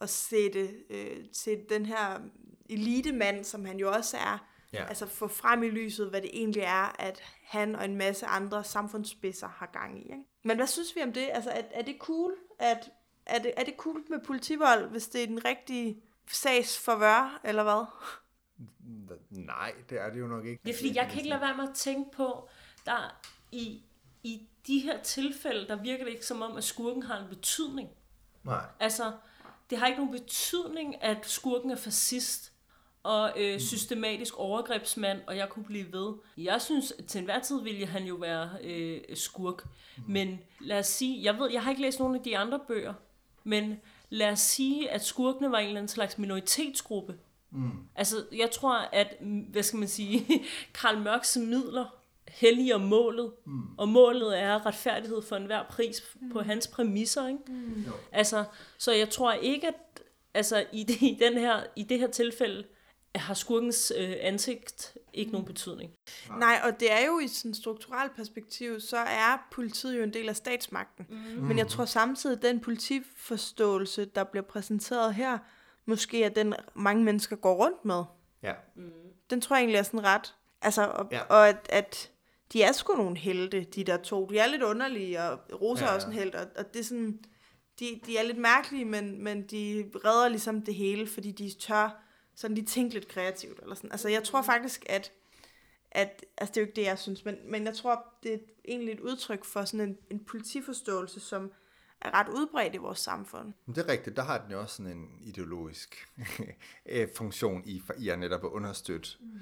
at sætte, øh, sætte den her elitemand, som han jo også er, ja. altså få frem i lyset, hvad det egentlig er, at han og en masse andre samfundsspidser har gang i. Ikke? Men hvad synes vi om det? Altså, er, er det cool, at Er det, er det cool med politivold, hvis det er den rigtige sags forvør, eller hvad? Nej, det er det jo nok ikke. Det er fordi, jeg kan ikke lade være med at tænke på, der i, i de her tilfælde, der virker det ikke som om, at skurken har en betydning. Nej. Altså, det har ikke nogen betydning, at skurken er fascist og øh, systematisk overgrebsmand, og jeg kunne blive ved. Jeg synes, til enhver tid ville han jo være øh, skurk. Men lad os sige, jeg ved, jeg har ikke læst nogen af de andre bøger, men lad os sige, at skurkene var en eller anden slags minoritetsgruppe. Mm. Altså, jeg tror, at, hvad skal man sige, Karl Mørks midler helliger målet, mm. og målet er retfærdighed for enhver pris mm. på hans præmisser, ikke? Mm. Altså, så jeg tror ikke, at altså, i, det, i, den her, i det her tilfælde, har skurkens øh, ansigt ikke mm. nogen betydning. Nej, og det er jo i sådan et strukturelt perspektiv, så er politiet jo en del af statsmagten. Mm. Men jeg tror samtidig, at den politiforståelse, der bliver præsenteret her, måske er den, mange mennesker går rundt med. Ja. Mm. Den tror jeg egentlig er sådan ret. Altså, og, ja. og at, at de er sgu nogle helte, de der to. De er lidt underlige, og Rose ja, ja. er også en helt, og, og det er sådan, de, de er lidt mærkelige, men, men de redder ligesom det hele, fordi de tør sådan lige tænke lidt kreativt, eller sådan. Altså, jeg tror faktisk, at, at altså, det er jo ikke det, jeg synes, men, men jeg tror, det er egentlig et udtryk for sådan en, en politiforståelse, som er ret udbredt i vores samfund. Men det er rigtigt, der har den jo også sådan en ideologisk funktion i, i at netop understøtte mm.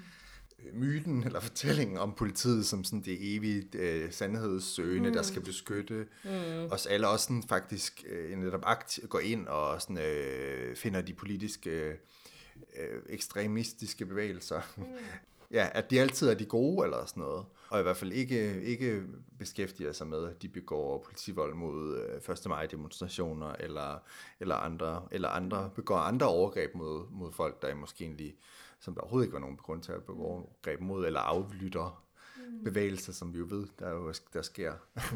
myten, eller fortællingen om politiet, som sådan det evige uh, sandhedssøgende, mm. der skal beskytte mm. os alle, også sådan faktisk uh, netop akt, går ind og sådan, uh, finder de politiske uh, Øh, ekstremistiske bevægelser. Mm. Ja, at de altid er de gode, eller sådan noget. Og i hvert fald ikke, ikke beskæftiger sig med, at de begår politivold mod øh, første maj-demonstrationer, eller, eller, andre, eller andre, begår andre overgreb mod, mod folk, der måske egentlig, som der overhovedet ikke var nogen grund til at begå overgreb mod, eller aflytter mm. bevægelser, som vi jo ved, der, jo, der sker.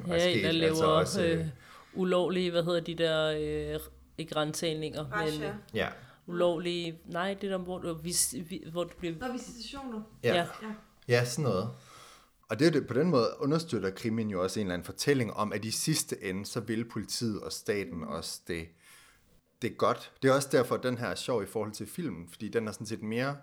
Ja, en, der lever altså også øh, øh, ulovlige, hvad hedder de der, øh, ikke rentagninger. Men, ja. Ulovlige, nej, det der, hvor du, vis, hvor du bliver... Nå, visitationer. Ja. Ja. ja, sådan noget. Og det er det, på den måde understøtter krimen jo også en eller anden fortælling om, at i sidste ende, så vil politiet og staten også det, det godt. Det er også derfor, at den her er sjov i forhold til filmen, fordi den er sådan set mere...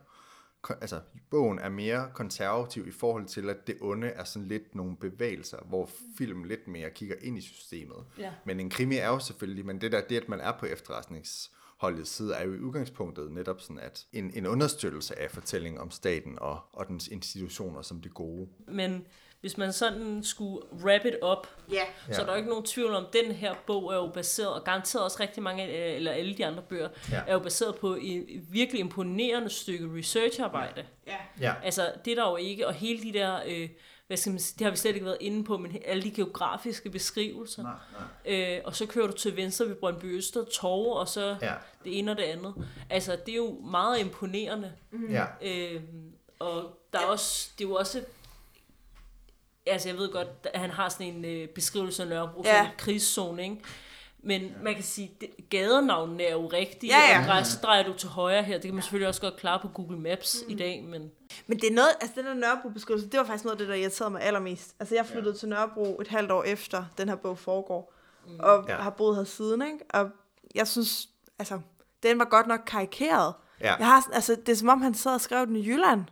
Altså, bogen er mere konservativ i forhold til, at det onde er sådan lidt nogle bevægelser, hvor filmen lidt mere kigger ind i systemet. Ja. Men en krimi er jo selvfølgelig, men det der, det at man er på efterretnings... holdets side er jo i udgangspunktet netop sådan, at en, en understøttelse af fortællingen om staten og, og dens institutioner som det gode. Men hvis man sådan skulle wrap it up, yeah. så ja. er der jo ikke nogen tvivl om, den her bog er jo baseret, og garanteret også rigtig mange, eller alle de andre bøger, ja. er jo baseret på et virkelig imponerende stykke researcharbejde. Ja. Ja. Altså det der jo ikke, og hele de der... Øh, Hvad skal man sige? Det har vi slet ikke været inde på, men alle de geografiske beskrivelser. Nej, nej. Øh, og så kører du til venstre ved Brøndby Øster, Torv, og så ja. det ene og det andet. Altså, det er jo meget imponerende. Mm-hmm. Ja. Øh, og der er også, det er jo også... Altså, jeg ved godt, at han har sådan en øh, beskrivelse af Nørrebro, ja. sådan en krigszone, ikke? Men ja. Man kan sige, det, gadenavnene er jo rigtige, ja, ja. Og så drejer du til højre her. Det kan man selvfølgelig også godt klare på Google Maps mm. i dag. Men, men det er noget, altså den der Nørrebro-beskrivelse, det var faktisk noget af det, der irriterede mig allermest. Altså jeg flyttede ja. til Nørrebro et halvt år efter, den her bog foregår, mm. og ja. har boet her siden, ikke? Og jeg synes, altså, den var godt nok karikeret. Ja. Jeg har, altså, det er som om, han sad og skrev den i Jylland.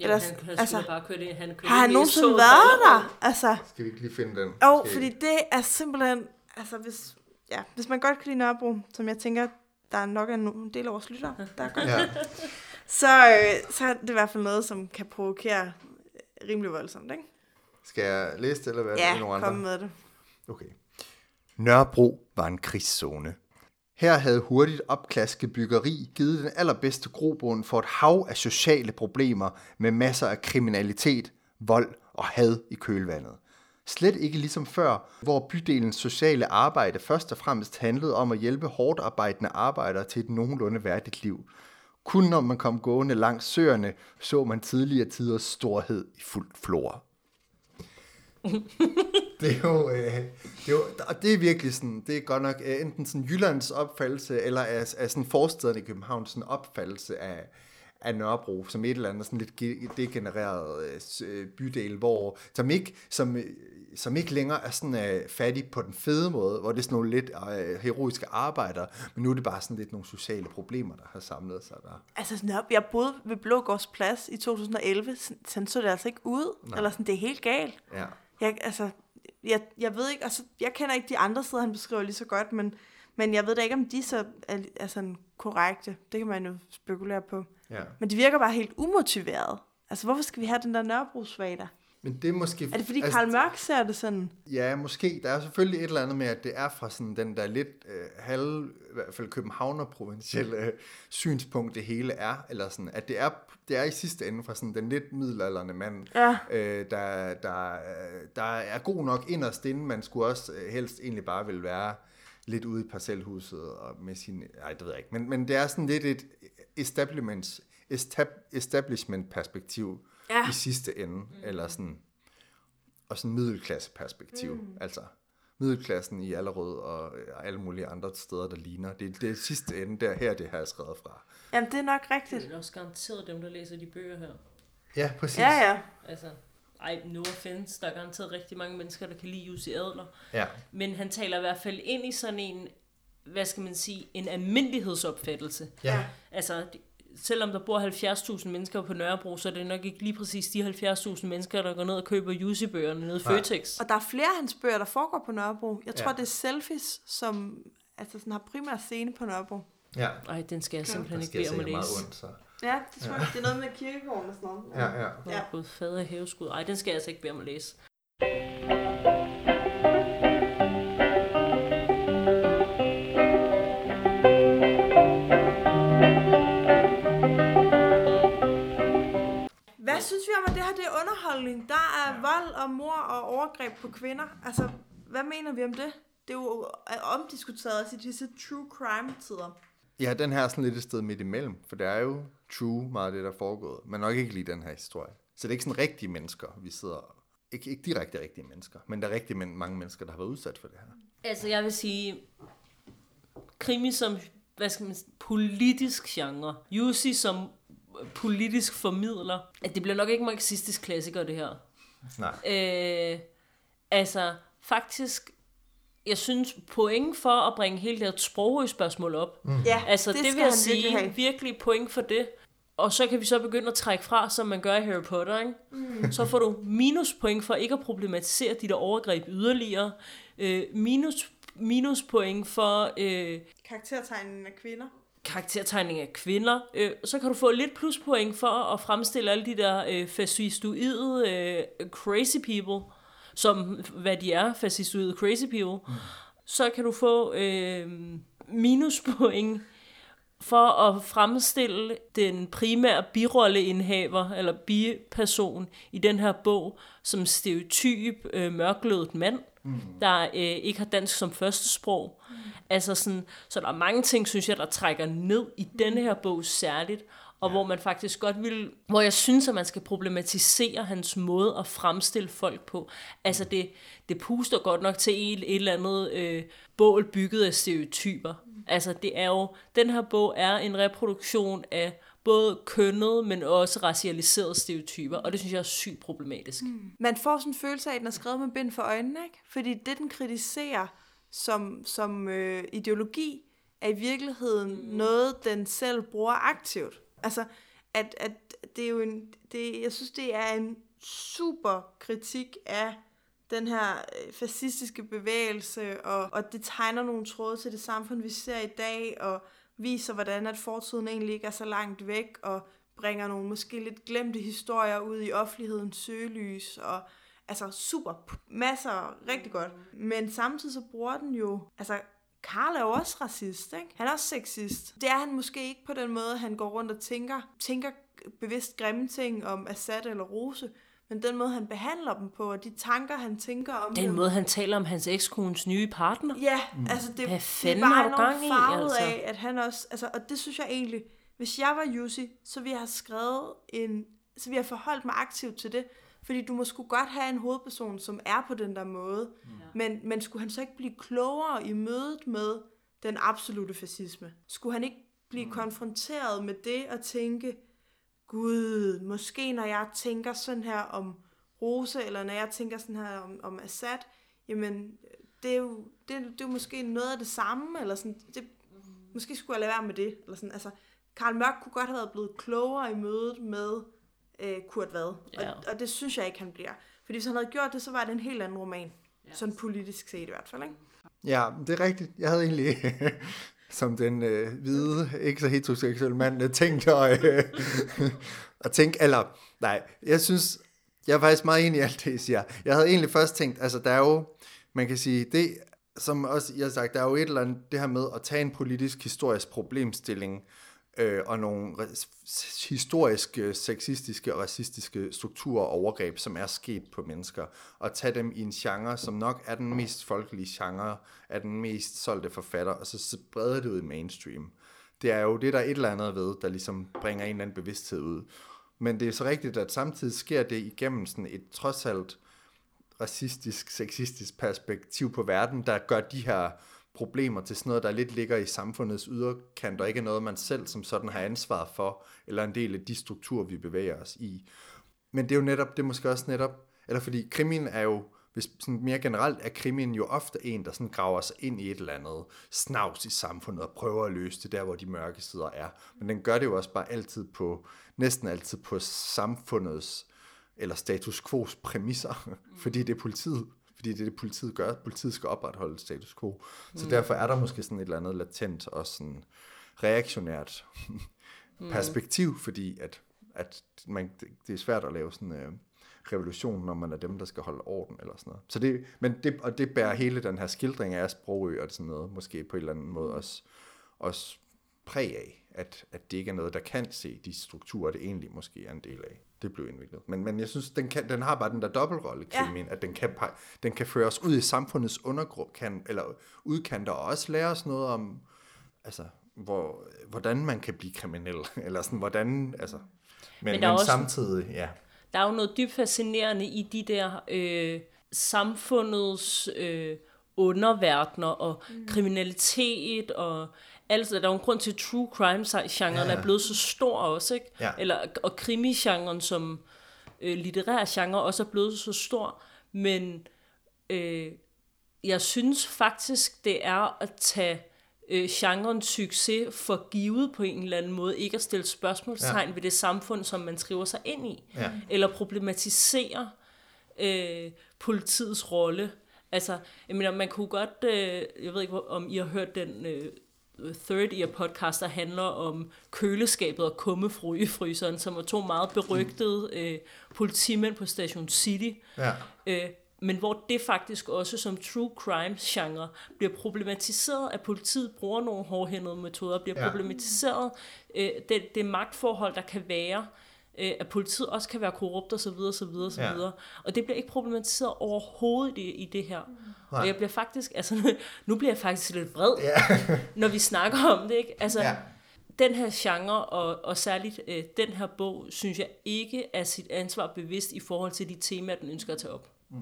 Ja, Ellers, han, han altså, bare kørt ind, han kørt har han nogensinde været der? Altså, skal vi ikke lige finde den? Jo, oh, fordi det er simpelthen, altså hvis... Ja, hvis man godt kan lide Nørrebro, som jeg tænker, der er nok en del af vores lyttere, der gør ja. så, så er det i hvert fald noget, som kan provokere rimelig voldsomt, ikke? Skal jeg læse det, eller hvad? Ja, kom andre? Med det. Okay. Nørrebro var en krigszone. Her havde hurtigt opklasket byggeri givet den allerbedste grobund for et hav af sociale problemer med masser af kriminalitet, vold og had i kølvandet. Slet ikke ligesom før, hvor bydelens sociale arbejde først og fremmest handlede om at hjælpe hårdt arbejdende arbejdere til et nogenlunde værdigt liv. Kun når man kom gående langs søerne, så man tidligere tiders storhed i fuld flor. Det er jo, øh, det er jo det er virkelig sådan, det er godt nok øh, enten sådan Jyllands opfattelse, eller af, af sådan forstederne i København, sådan opfattelse af... af Nørrebro, som et eller andet sådan lidt degenereret øh, bydel, hvor, som, ikke, som, som ikke længere er sådan øh, fattig på den fede måde, hvor det er sådan nogle lidt øh, heroiske arbejdere, men nu er det bare sådan lidt nogle sociale problemer, der har samlet sig der. Altså sådan, jeg boede ved Blågårds Plads i to tusind og elleve, sådan så det altså ikke ud, nej. Eller sådan, det er helt galt. Ja. Jeg, altså, jeg, jeg ved ikke, altså, jeg kender ikke de andre sider, han beskriver lige så godt, men, men jeg ved da ikke, om de så er, er sådan korrekte. Det kan man jo spekulere på. Ja. Men det virker bare helt umotiveret. Altså, hvorfor skal vi have den der Nørrebro-svater? Men det er måske... Er det, fordi altså, Karl Mørk ser det sådan? Ja, måske. Der er selvfølgelig et eller andet med, at det er fra sådan den der lidt øh, halv... I hvert fald københavner-provincielle øh, synspunkt, det hele er. Eller sådan, at det er, det er i sidste ende fra sådan den lidt middelaldrende mand, ja. øh, der, der, der er god nok inderst inde. Man skulle også øh, helst egentlig bare ville være lidt ude i parcelhuset og med sine... Ej, det ved jeg ikke. Men, men det er sådan lidt et... Establishment, establishment perspektiv ja. I sidste ende, mm. eller sådan, og sådan middelklasse perspektiv, mm. altså middelklassen i Allerød og alle mulige andre steder, der ligner. Det, det er sidste ende, der her det har jeg skrevet fra. Jamen det er nok rigtigt. Det er også garanteret dem, der læser de bøger her. Ja, præcis. Ja, ja. Altså, ej, no offense, der er garanteret rigtig mange mennesker, der kan lide Jussi Adler. Ja. Men han taler i hvert fald ind i sådan en, hvad skal man sige, en almindelighedsopfattelse. Ja. Altså, selvom der bor halvfjerds tusind mennesker på Nørrebro, så er det nok ikke lige præcis de halvfjerds tusind mennesker, der går ned og køber Jussi-bøgerne nede i Føtex. Og der er flere af hans bøger, der foregår på Nørrebro. Jeg tror, ja. Det er selfies, som altså, sådan har primært scene på Nørrebro. Ja. Ej, den skal jeg simpelthen ja. Ikke bede om at læse. Ondt, så. Ja, det tror jeg. Ja. Det er noget med kirkegården og sådan noget. Ja, ja. ja. ja. Både fader og hæveskud. Ej, den skal jeg altså ikke bede om at læse. Hvad synes vi om, at det her det er underholdning? Der er ja. Vold og mord og overgreb på kvinder. Altså, hvad mener vi om det? Det er jo omdiskuteret altså, i disse true crime-tider. Ja, den her er sådan lidt et sted midt imellem, for det er jo true meget det, der er foregået. Men nok ikke lige den her historie. Så det er ikke sådan rigtige mennesker, vi sidder... Ikke, ikke direkte rigtige mennesker, men der er rigtig mange mennesker, der har været udsat for det her. Altså, jeg vil sige... Krimi som, hvad skal man sige, politisk genre. Jussi som... politisk formidler. At det bliver nok ikke marxistisk klassiker, det her. Nej. Øh, altså, faktisk, jeg synes, point for at bringe hele det her Sprogø-spørgsmål op. Mm. Ja, altså, det, det vil jeg sige, virkelig, virkelig point for det. Og så kan vi så begynde at trække fra, som man gør i Harry Potter, ikke? Mm. Så får du minuspoint for ikke at problematisere dit overgreb yderligere. Øh, minus, minuspoint for... Øh, karaktertegningen af kvinder. karaktertegning af kvinder, øh, så kan du få lidt pluspoint for at fremstille alle de der øh, fascistoide øh, crazy people, som hvad de er, fascistoide crazy people. Mm. Så kan du få øh, minuspoint for at fremstille den primære birolleindhaver, eller biperson i den her bog, som stereotyp øh, mørklødet mand, mm. der øh, ikke har dansk som førstesprog. Mm. Altså sådan, så der er mange ting, synes jeg, der trækker ned i denne her bog særligt. og ja. Hvor man faktisk godt vil, hvor jeg synes, at man skal problematisere hans måde at fremstille folk på. Altså det, det puster godt nok til et, et eller andet øh, bål bygget af stereotyper. Altså det er jo, den her bog er en reproduktion af både kønnede, men også racialiserede stereotyper, og det synes jeg er sygt problematisk. Mm. Man får sådan en følelse af, at den er skrevet med bind for øjnene, ikke? Fordi det, den kritiserer som, som øh, ideologi, er i virkeligheden mm. noget, den selv bruger aktivt. Altså, at, at det er jo en, det, jeg synes, det er en super kritik af den her fascistiske bevægelse, og, og det tegner nogle tråde til det samfund, vi ser i dag, og viser, hvordan at fortiden egentlig ikke er så langt væk, og bringer nogle måske lidt glemte historier ud i offentlighedens søgelys, og altså super, masser, rigtig godt. Men samtidig så bruger den jo, altså Karl er jo også racist, ikke? Han er også sexist. Det er han måske ikke på den måde, han går rundt og tænker, tænker bevidst grimme ting om Assad eller Rose, men den måde, han behandler dem på, og de tanker, han tænker om den dem. Måde, han taler om hans ekskones nye partner. Ja, mm. altså det, det var nogle farvet altså. Af, at han også, altså, og det synes jeg egentlig, hvis jeg var Jussi, så ville jeg have skrevet en, så ville jeg have forholdt mig aktivt til det, fordi du må sgu godt have en hovedperson, som er på den der måde, mm. men, men skulle han så ikke blive klogere i mødet med den absolute fascisme? Skulle han ikke blive mm. konfronteret med det og tænke, gud, måske når jeg tænker sådan her om Rose, eller når jeg tænker sådan her om, om Assad, jamen, det er, jo, det, det er jo måske noget af det samme, eller sådan, det, måske skulle jeg lade være med det, eller sådan, altså, Karl Mørk kunne godt have været blevet klogere i mødet med øh, Kurt Wad, ja. og, og det synes jeg ikke, han bliver, fordi hvis han havde gjort det, så var det en helt anden roman, yes. sådan politisk set i hvert fald, ikke? Ja, det er rigtigt, jeg havde egentlig... som den øh, hvide, ikke så heteroseksuelle mand tænkte og, øh, og tænke, eller nej, jeg synes, jeg er faktisk meget enig i alt det, jeg siger. Jeg havde egentlig først tænkt, altså der er jo, man kan sige, det som også jeg har sagt, der er jo et eller andet, det her med at tage en politisk historisk problemstilling øh, og nogle historiske, sexistiske og racistiske strukturer og overgreb, som er sket på mennesker, og tage dem i en genre, som nok er den mest folkelige genre, er den mest solgte forfatter, og så breder det ud i mainstream. Det er jo det, der er et eller andet ved, der ligesom bringer en eller anden bevidsthed ud. Men det er så rigtigt, at samtidig sker det igennem sådan et trods alt racistisk, sexistisk perspektiv på verden, der gør de her problemer til sådan noget, der lidt ligger i samfundets yderkant, og ikke noget, man selv som sådan har ansvar for, eller en del af de strukturer, vi bevæger os i. Men det er jo netop, det er måske også netop, eller fordi krimien er jo, hvis sådan mere generelt er krimien jo ofte en, der sådan graver sig ind i et eller andet snavs i samfundet, og prøver at løse det der, hvor de mørke sider er. Men den gør det jo også bare altid på, næsten altid på samfundets, eller status quo's præmisser, fordi det er politiet. Fordi det er det, politiet gør. Politiet skal opretholde status quo. Så mm. derfor er der måske sådan et eller andet latent og sådan reaktionært mm. perspektiv, fordi at, at man, det er svært at lave sådan en øh, revolution, når man er dem, der skal holde orden eller sådan noget. Så det, men det, og det bærer hele den her skildring af Sprogø og sådan noget, måske på en eller anden måde også, også præg af, at, at det ikke er noget, der kan se de strukturer, det egentlig måske er en del af. Det blev indviklet. Men, men jeg synes, den, kan, den har bare den der dobbeltrolle, krimien, ja. At den kan, den kan føre os ud i samfundets undergrund, eller udkanter, og også lære os noget om, altså, hvor, hvordan man kan blive kriminel, eller sådan, hvordan, altså, men, men, men også, samtidig, ja. Der er jo noget dybt fascinerende i de der øh, samfundets øh, underverdener, og mm. kriminalitet, og altså, der er jo en grund til, at true crime-genren ja. Er blevet så stor også, ikke? Ja. Eller, og krimi-genren som øh, litterær genre også er blevet så stor. Men øh, jeg synes faktisk, det er at tage øh, genrens succes for givet på en eller anden måde. Ikke at stille spørgsmålstegn ja. Ved det samfund, som man skriver sig ind i. Ja. Eller problematisere øh, politiets rolle. Altså, jeg mener, man kunne godt... Øh, jeg ved ikke, om I har hørt den... Øh, Third Ear podcast, der handler om køleskabet og kummefryseren, som var to meget berygtede øh, politimænd på Station City. Ja. Øh, men hvor det faktisk også som true crime-genre bliver problematiseret, at politiet bruger nogle hårdhændede metoder, bliver ja. Problematiseret. Øh, det, det magtforhold, der kan være, øh, at politiet også kan være korrupt osv. Og, ja. Og det bliver ikke problematiseret overhovedet i, i det her. Og jeg bliver faktisk, altså nu bliver jeg faktisk lidt vred, yeah. når vi snakker om det, ikke? Altså, yeah. den her genre, og, og særligt øh, den her bog, synes jeg ikke er sit ansvar bevidst i forhold til de temaer, den ønsker at tage op. Mm.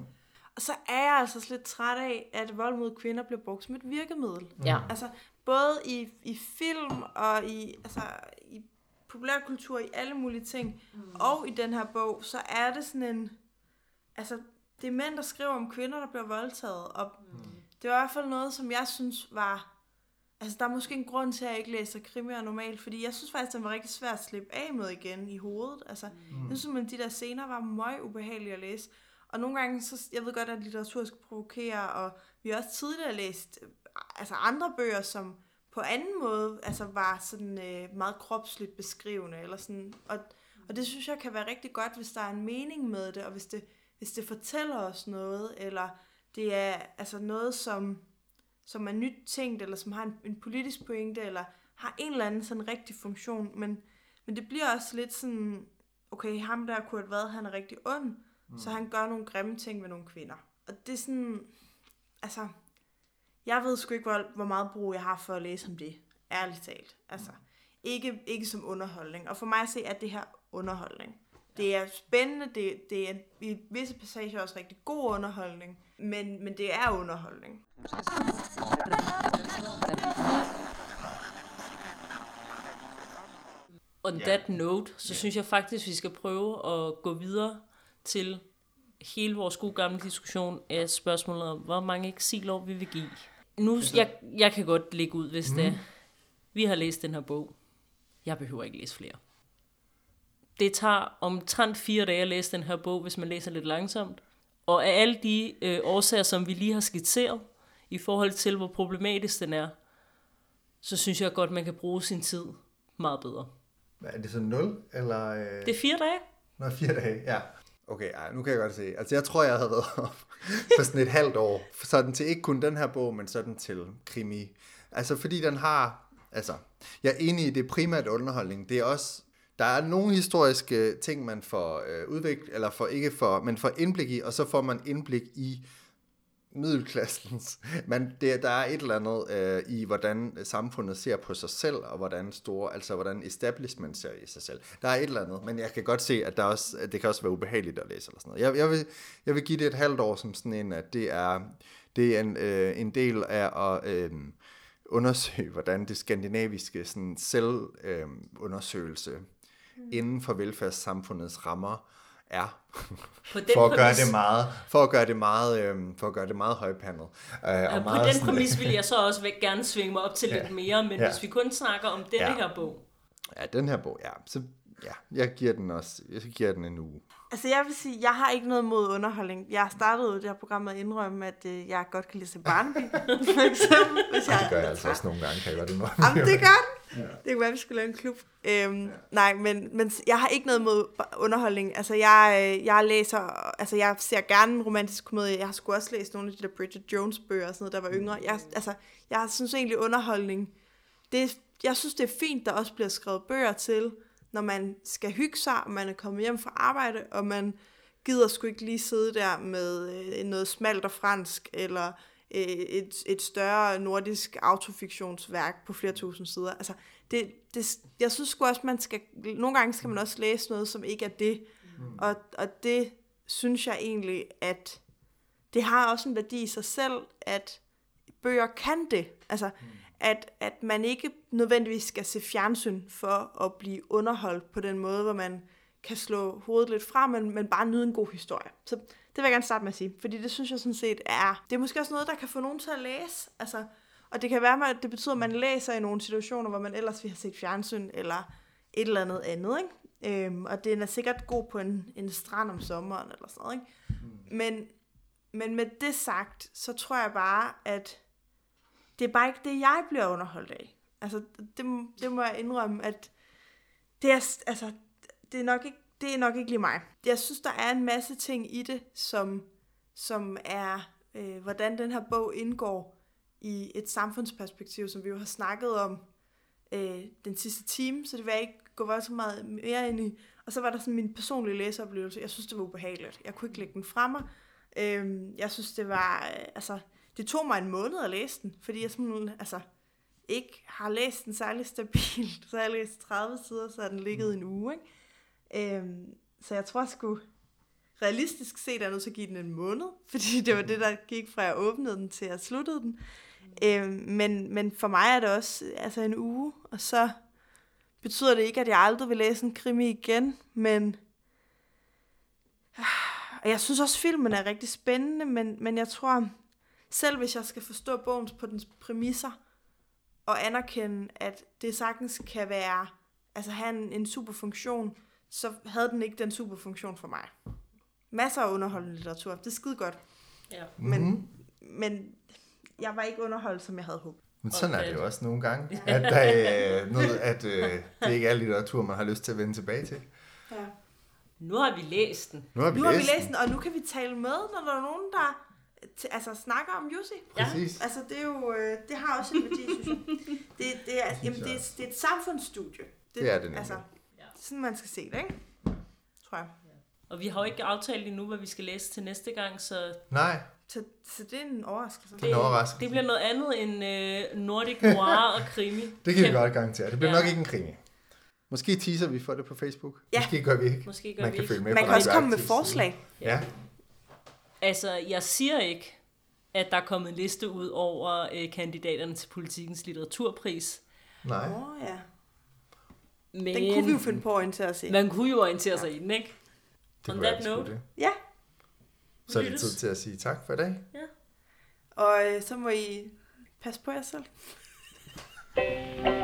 Og så er jeg altså lidt træt af, at vold mod kvinder bliver brugt som et virkemiddel. Ja. Altså både i, i film og i, altså, i populærkultur, i alle mulige ting, mm. og i den her bog, så er det sådan en, altså det er mænd, der skriver om kvinder, der bliver voldtaget, og mm. det var i hvert fald noget, som jeg synes var, altså der er måske en grund til, at jeg ikke læser krimier normalt, fordi jeg synes faktisk, den var rigtig svært at slippe af med igen i hovedet. Altså, mm. jeg synes, at de der scener var meget ubehagelige at læse. Og nogle gange, så, jeg ved godt, at litteratur skal provokere, og vi har også tidligere læst altså andre bøger, som på anden måde altså var sådan øh, meget kropsligt beskrivende. Eller sådan. Og, og det synes jeg kan være rigtig godt, hvis der er en mening med det, og hvis det, hvis det fortæller os noget, eller det er altså noget, som... som er nyt tænkt, eller som har en, en politisk pointe, eller har en eller anden sådan rigtig funktion, men, men det bliver også lidt sådan, okay, ham der Kurt Wad, han er rigtig ond, mm. så han gør nogle grimme ting med nogle kvinder. Og det er sådan, altså, jeg ved sgu ikke, hvor, hvor meget brug jeg har for at læse om det, ærligt talt. Altså, mm. ikke, ikke som underholdning. Og for mig at se, at det her underholdning. Det er spændende, det, det er i visse passager også rigtig god underholdning, men, men det er underholdning. On that note, så synes jeg faktisk, vi skal prøve at gå videre til hele vores gode gamle diskussion af spørgsmålet om, hvor mange eksilår vi vil give. Nu, jeg, jeg kan godt lægge ud, hvis det er. Vi har læst den her bog. Jeg behøver ikke læse flere. Det tager omtrent fire dage at læse den her bog, hvis man læser lidt langsomt. Og af alle de øh, årsager, som vi lige har skitseret, i forhold til, hvor problematisk den er, så synes jeg godt, man kan bruge sin tid meget bedre. Hvad, er det så nul? Eller, øh... Det er fire dage. Nå, fire dage, ja. Okay, ej, nu kan jeg godt se. Altså, jeg tror, jeg havde været op for sådan et halvt år. Sådan til ikke kun den her bog, men sådan til krimi. Altså, fordi den har... Altså, jeg er enig i, det primært underholdning. Det er også... Der er nogle historiske ting, man får øh, udviklet, eller får ikke for, men får indblik i, og så får man indblik i middelklassens. Man, det, der er et eller andet øh, i, hvordan samfundet ser på sig selv, og hvordan store, altså hvordan establishment ser i sig selv. Der er et eller andet, men jeg kan godt se, at, der også, at det kan også være ubehageligt at læse. Eller sådan noget. Jeg, jeg, vil, jeg vil give det et halvt år som sådan en, at det er, det er en, øh, en del af at... Øh, undersøge, hvordan det skandinaviske sådan, selvundersøgelse øh, mm. inden for velfærdssamfundets rammer er. for, at gøre det meget, for at gøre det meget, øh, for at gøre det meget højpandet. Øh, ja, og på meget, den præmis vil jeg så også væk gerne svinge mig op til ja, lidt mere, men ja. Hvis vi kun snakker om denne ja. her bog. Ja, den her bog, ja. Så ja, jeg giver den også. Jeg giver den en uge. Altså jeg vil sige, jeg har ikke noget mod underholdning. Jeg startede det her program med at indrømme, at øh, jeg godt kan læse Barnaby, for eksempel. Hvis jeg det gør jeg altså også nogle gange, kan jeg godt indrømme. Jamen det gør den. Ja. Det kunne være, vi skulle lave en klub. Øhm, ja. Nej, men, men jeg har ikke noget mod underholdning. Altså jeg, jeg læser, altså jeg ser gerne en romantisk komedie. Jeg har sgu også læst nogle af de der Bridget Jones bøger og sådan noget, der var yngre. Jeg, altså jeg synes egentlig underholdning, det, jeg synes det er fint, der også bliver skrevet bøger til, når man skal hygge sig, og man er kommet hjem fra arbejde, og man gider sgu ikke lige sidde der med øh, noget smalt og fransk, eller øh, et, et større nordisk autofiktionsværk på flere tusind sider. Altså, det, det, jeg synes sgu også, man skal, nogle gange skal man også læse noget, som ikke er det. Mm. Og, og det synes jeg egentlig, at det har også en værdi i sig selv, at bøger kan det. Altså, mm. At, at man ikke nødvendigvis skal se fjernsyn for at blive underholdt på den måde, hvor man kan slå hovedet lidt fra, men, men bare nyde en god historie. Så det vil jeg gerne starte med at sige, fordi det synes jeg sådan set er... Det er måske også noget, der kan få nogen til at læse, altså, og det kan være, at det betyder, at man læser i nogle situationer, hvor man ellers ville have set fjernsyn eller et eller andet andet, ikke? Øhm, og den er sikkert god på en, en strand om sommeren eller sådan noget, ikke? Men, men med det sagt, så tror jeg bare, at det er bare ikke det, jeg bliver underholdt af. Altså, det, det må jeg indrømme, at det er, altså, det, er nok ikke, det er nok ikke lige mig. Jeg synes, der er en masse ting i det, som, som er, øh, hvordan den her bog indgår i et samfundsperspektiv, som vi jo har snakket om øh, den sidste time, så det vil jeg ikke gå så meget mere ind i. Og så var der sådan min personlige læseoplevelse. Jeg synes, det var ubehageligt. Jeg kunne ikke lægge den fra mig. Øh, jeg synes, det var... Øh, altså, det tog mig en måned at læse den, fordi jeg simpelthen, altså, ikke har læst den særlig stabilt, så jeg har læst tredive sider, så har den ligget en uge, ikke? Øhm, så jeg tror sgu, realistisk set er jeg nødt til at give den en måned, fordi det var det, der gik fra jeg åbnede den til jeg sluttede den. Øhm, men, men for mig er det også altså en uge, og så betyder det ikke, at jeg aldrig vil læse en krimi igen, men og jeg synes også, filmen er rigtig spændende, men, men jeg tror, selv hvis jeg skal forstå bogen på dens præmisser, og anerkende, at det sagtens kan være, altså have en, en superfunktion, så havde den ikke den superfunktion for mig. Masser af underholdende litteratur, det er skide godt. Ja. Men, mm-hmm. men jeg var ikke underholdt, som jeg havde håbet. Men sådan er det jo også nogle gange, at, der, øh, noget, at øh, det ikke er litteratur, man har lyst til at vende tilbage til. Ja. Nu har vi læst den. Nu har vi, nu læst, har vi læst den, og nu kan vi tale med, når der er nogen, der t- altså, snakker om Jussi. Præcis. Ja. Altså, det, er jo, øh, det har også en værdi, synes jeg. Det, det, er, jamen, det, er, det er et samfundsstudie. Det, det er det nemlig. Altså, det er sådan, man skal se det, ikke? Tror jeg. Ja. Og vi har jo ikke aftalt endnu, hvad vi skal læse til næste gang, så... Nej. Så, så det er en overraskelse. Det, overraskelse. Det bliver noget andet end øh, nordic noir og krimi. Det kan vi godt garantere. Det bliver ja. nok ikke en krimi. Måske teaser vi for det på Facebook. Ja. Måske gør vi ikke. Måske gør man vi kan, ikke. Med man kan også komme med forslag. Ja. Ja. Altså, jeg siger ikke, at der er kommet en liste ud over øh, kandidaterne til Politikens litteraturpris. Nej. Oh, ja. Men den kunne vi jo finde på at orientere sig i. Man kunne jo orientere ja. sig i den, ikke? Det kunne jeg note. Det. Ja. Så er det tid til at sige tak for i dag. Ja. Og øh, så må I passe på jer selv.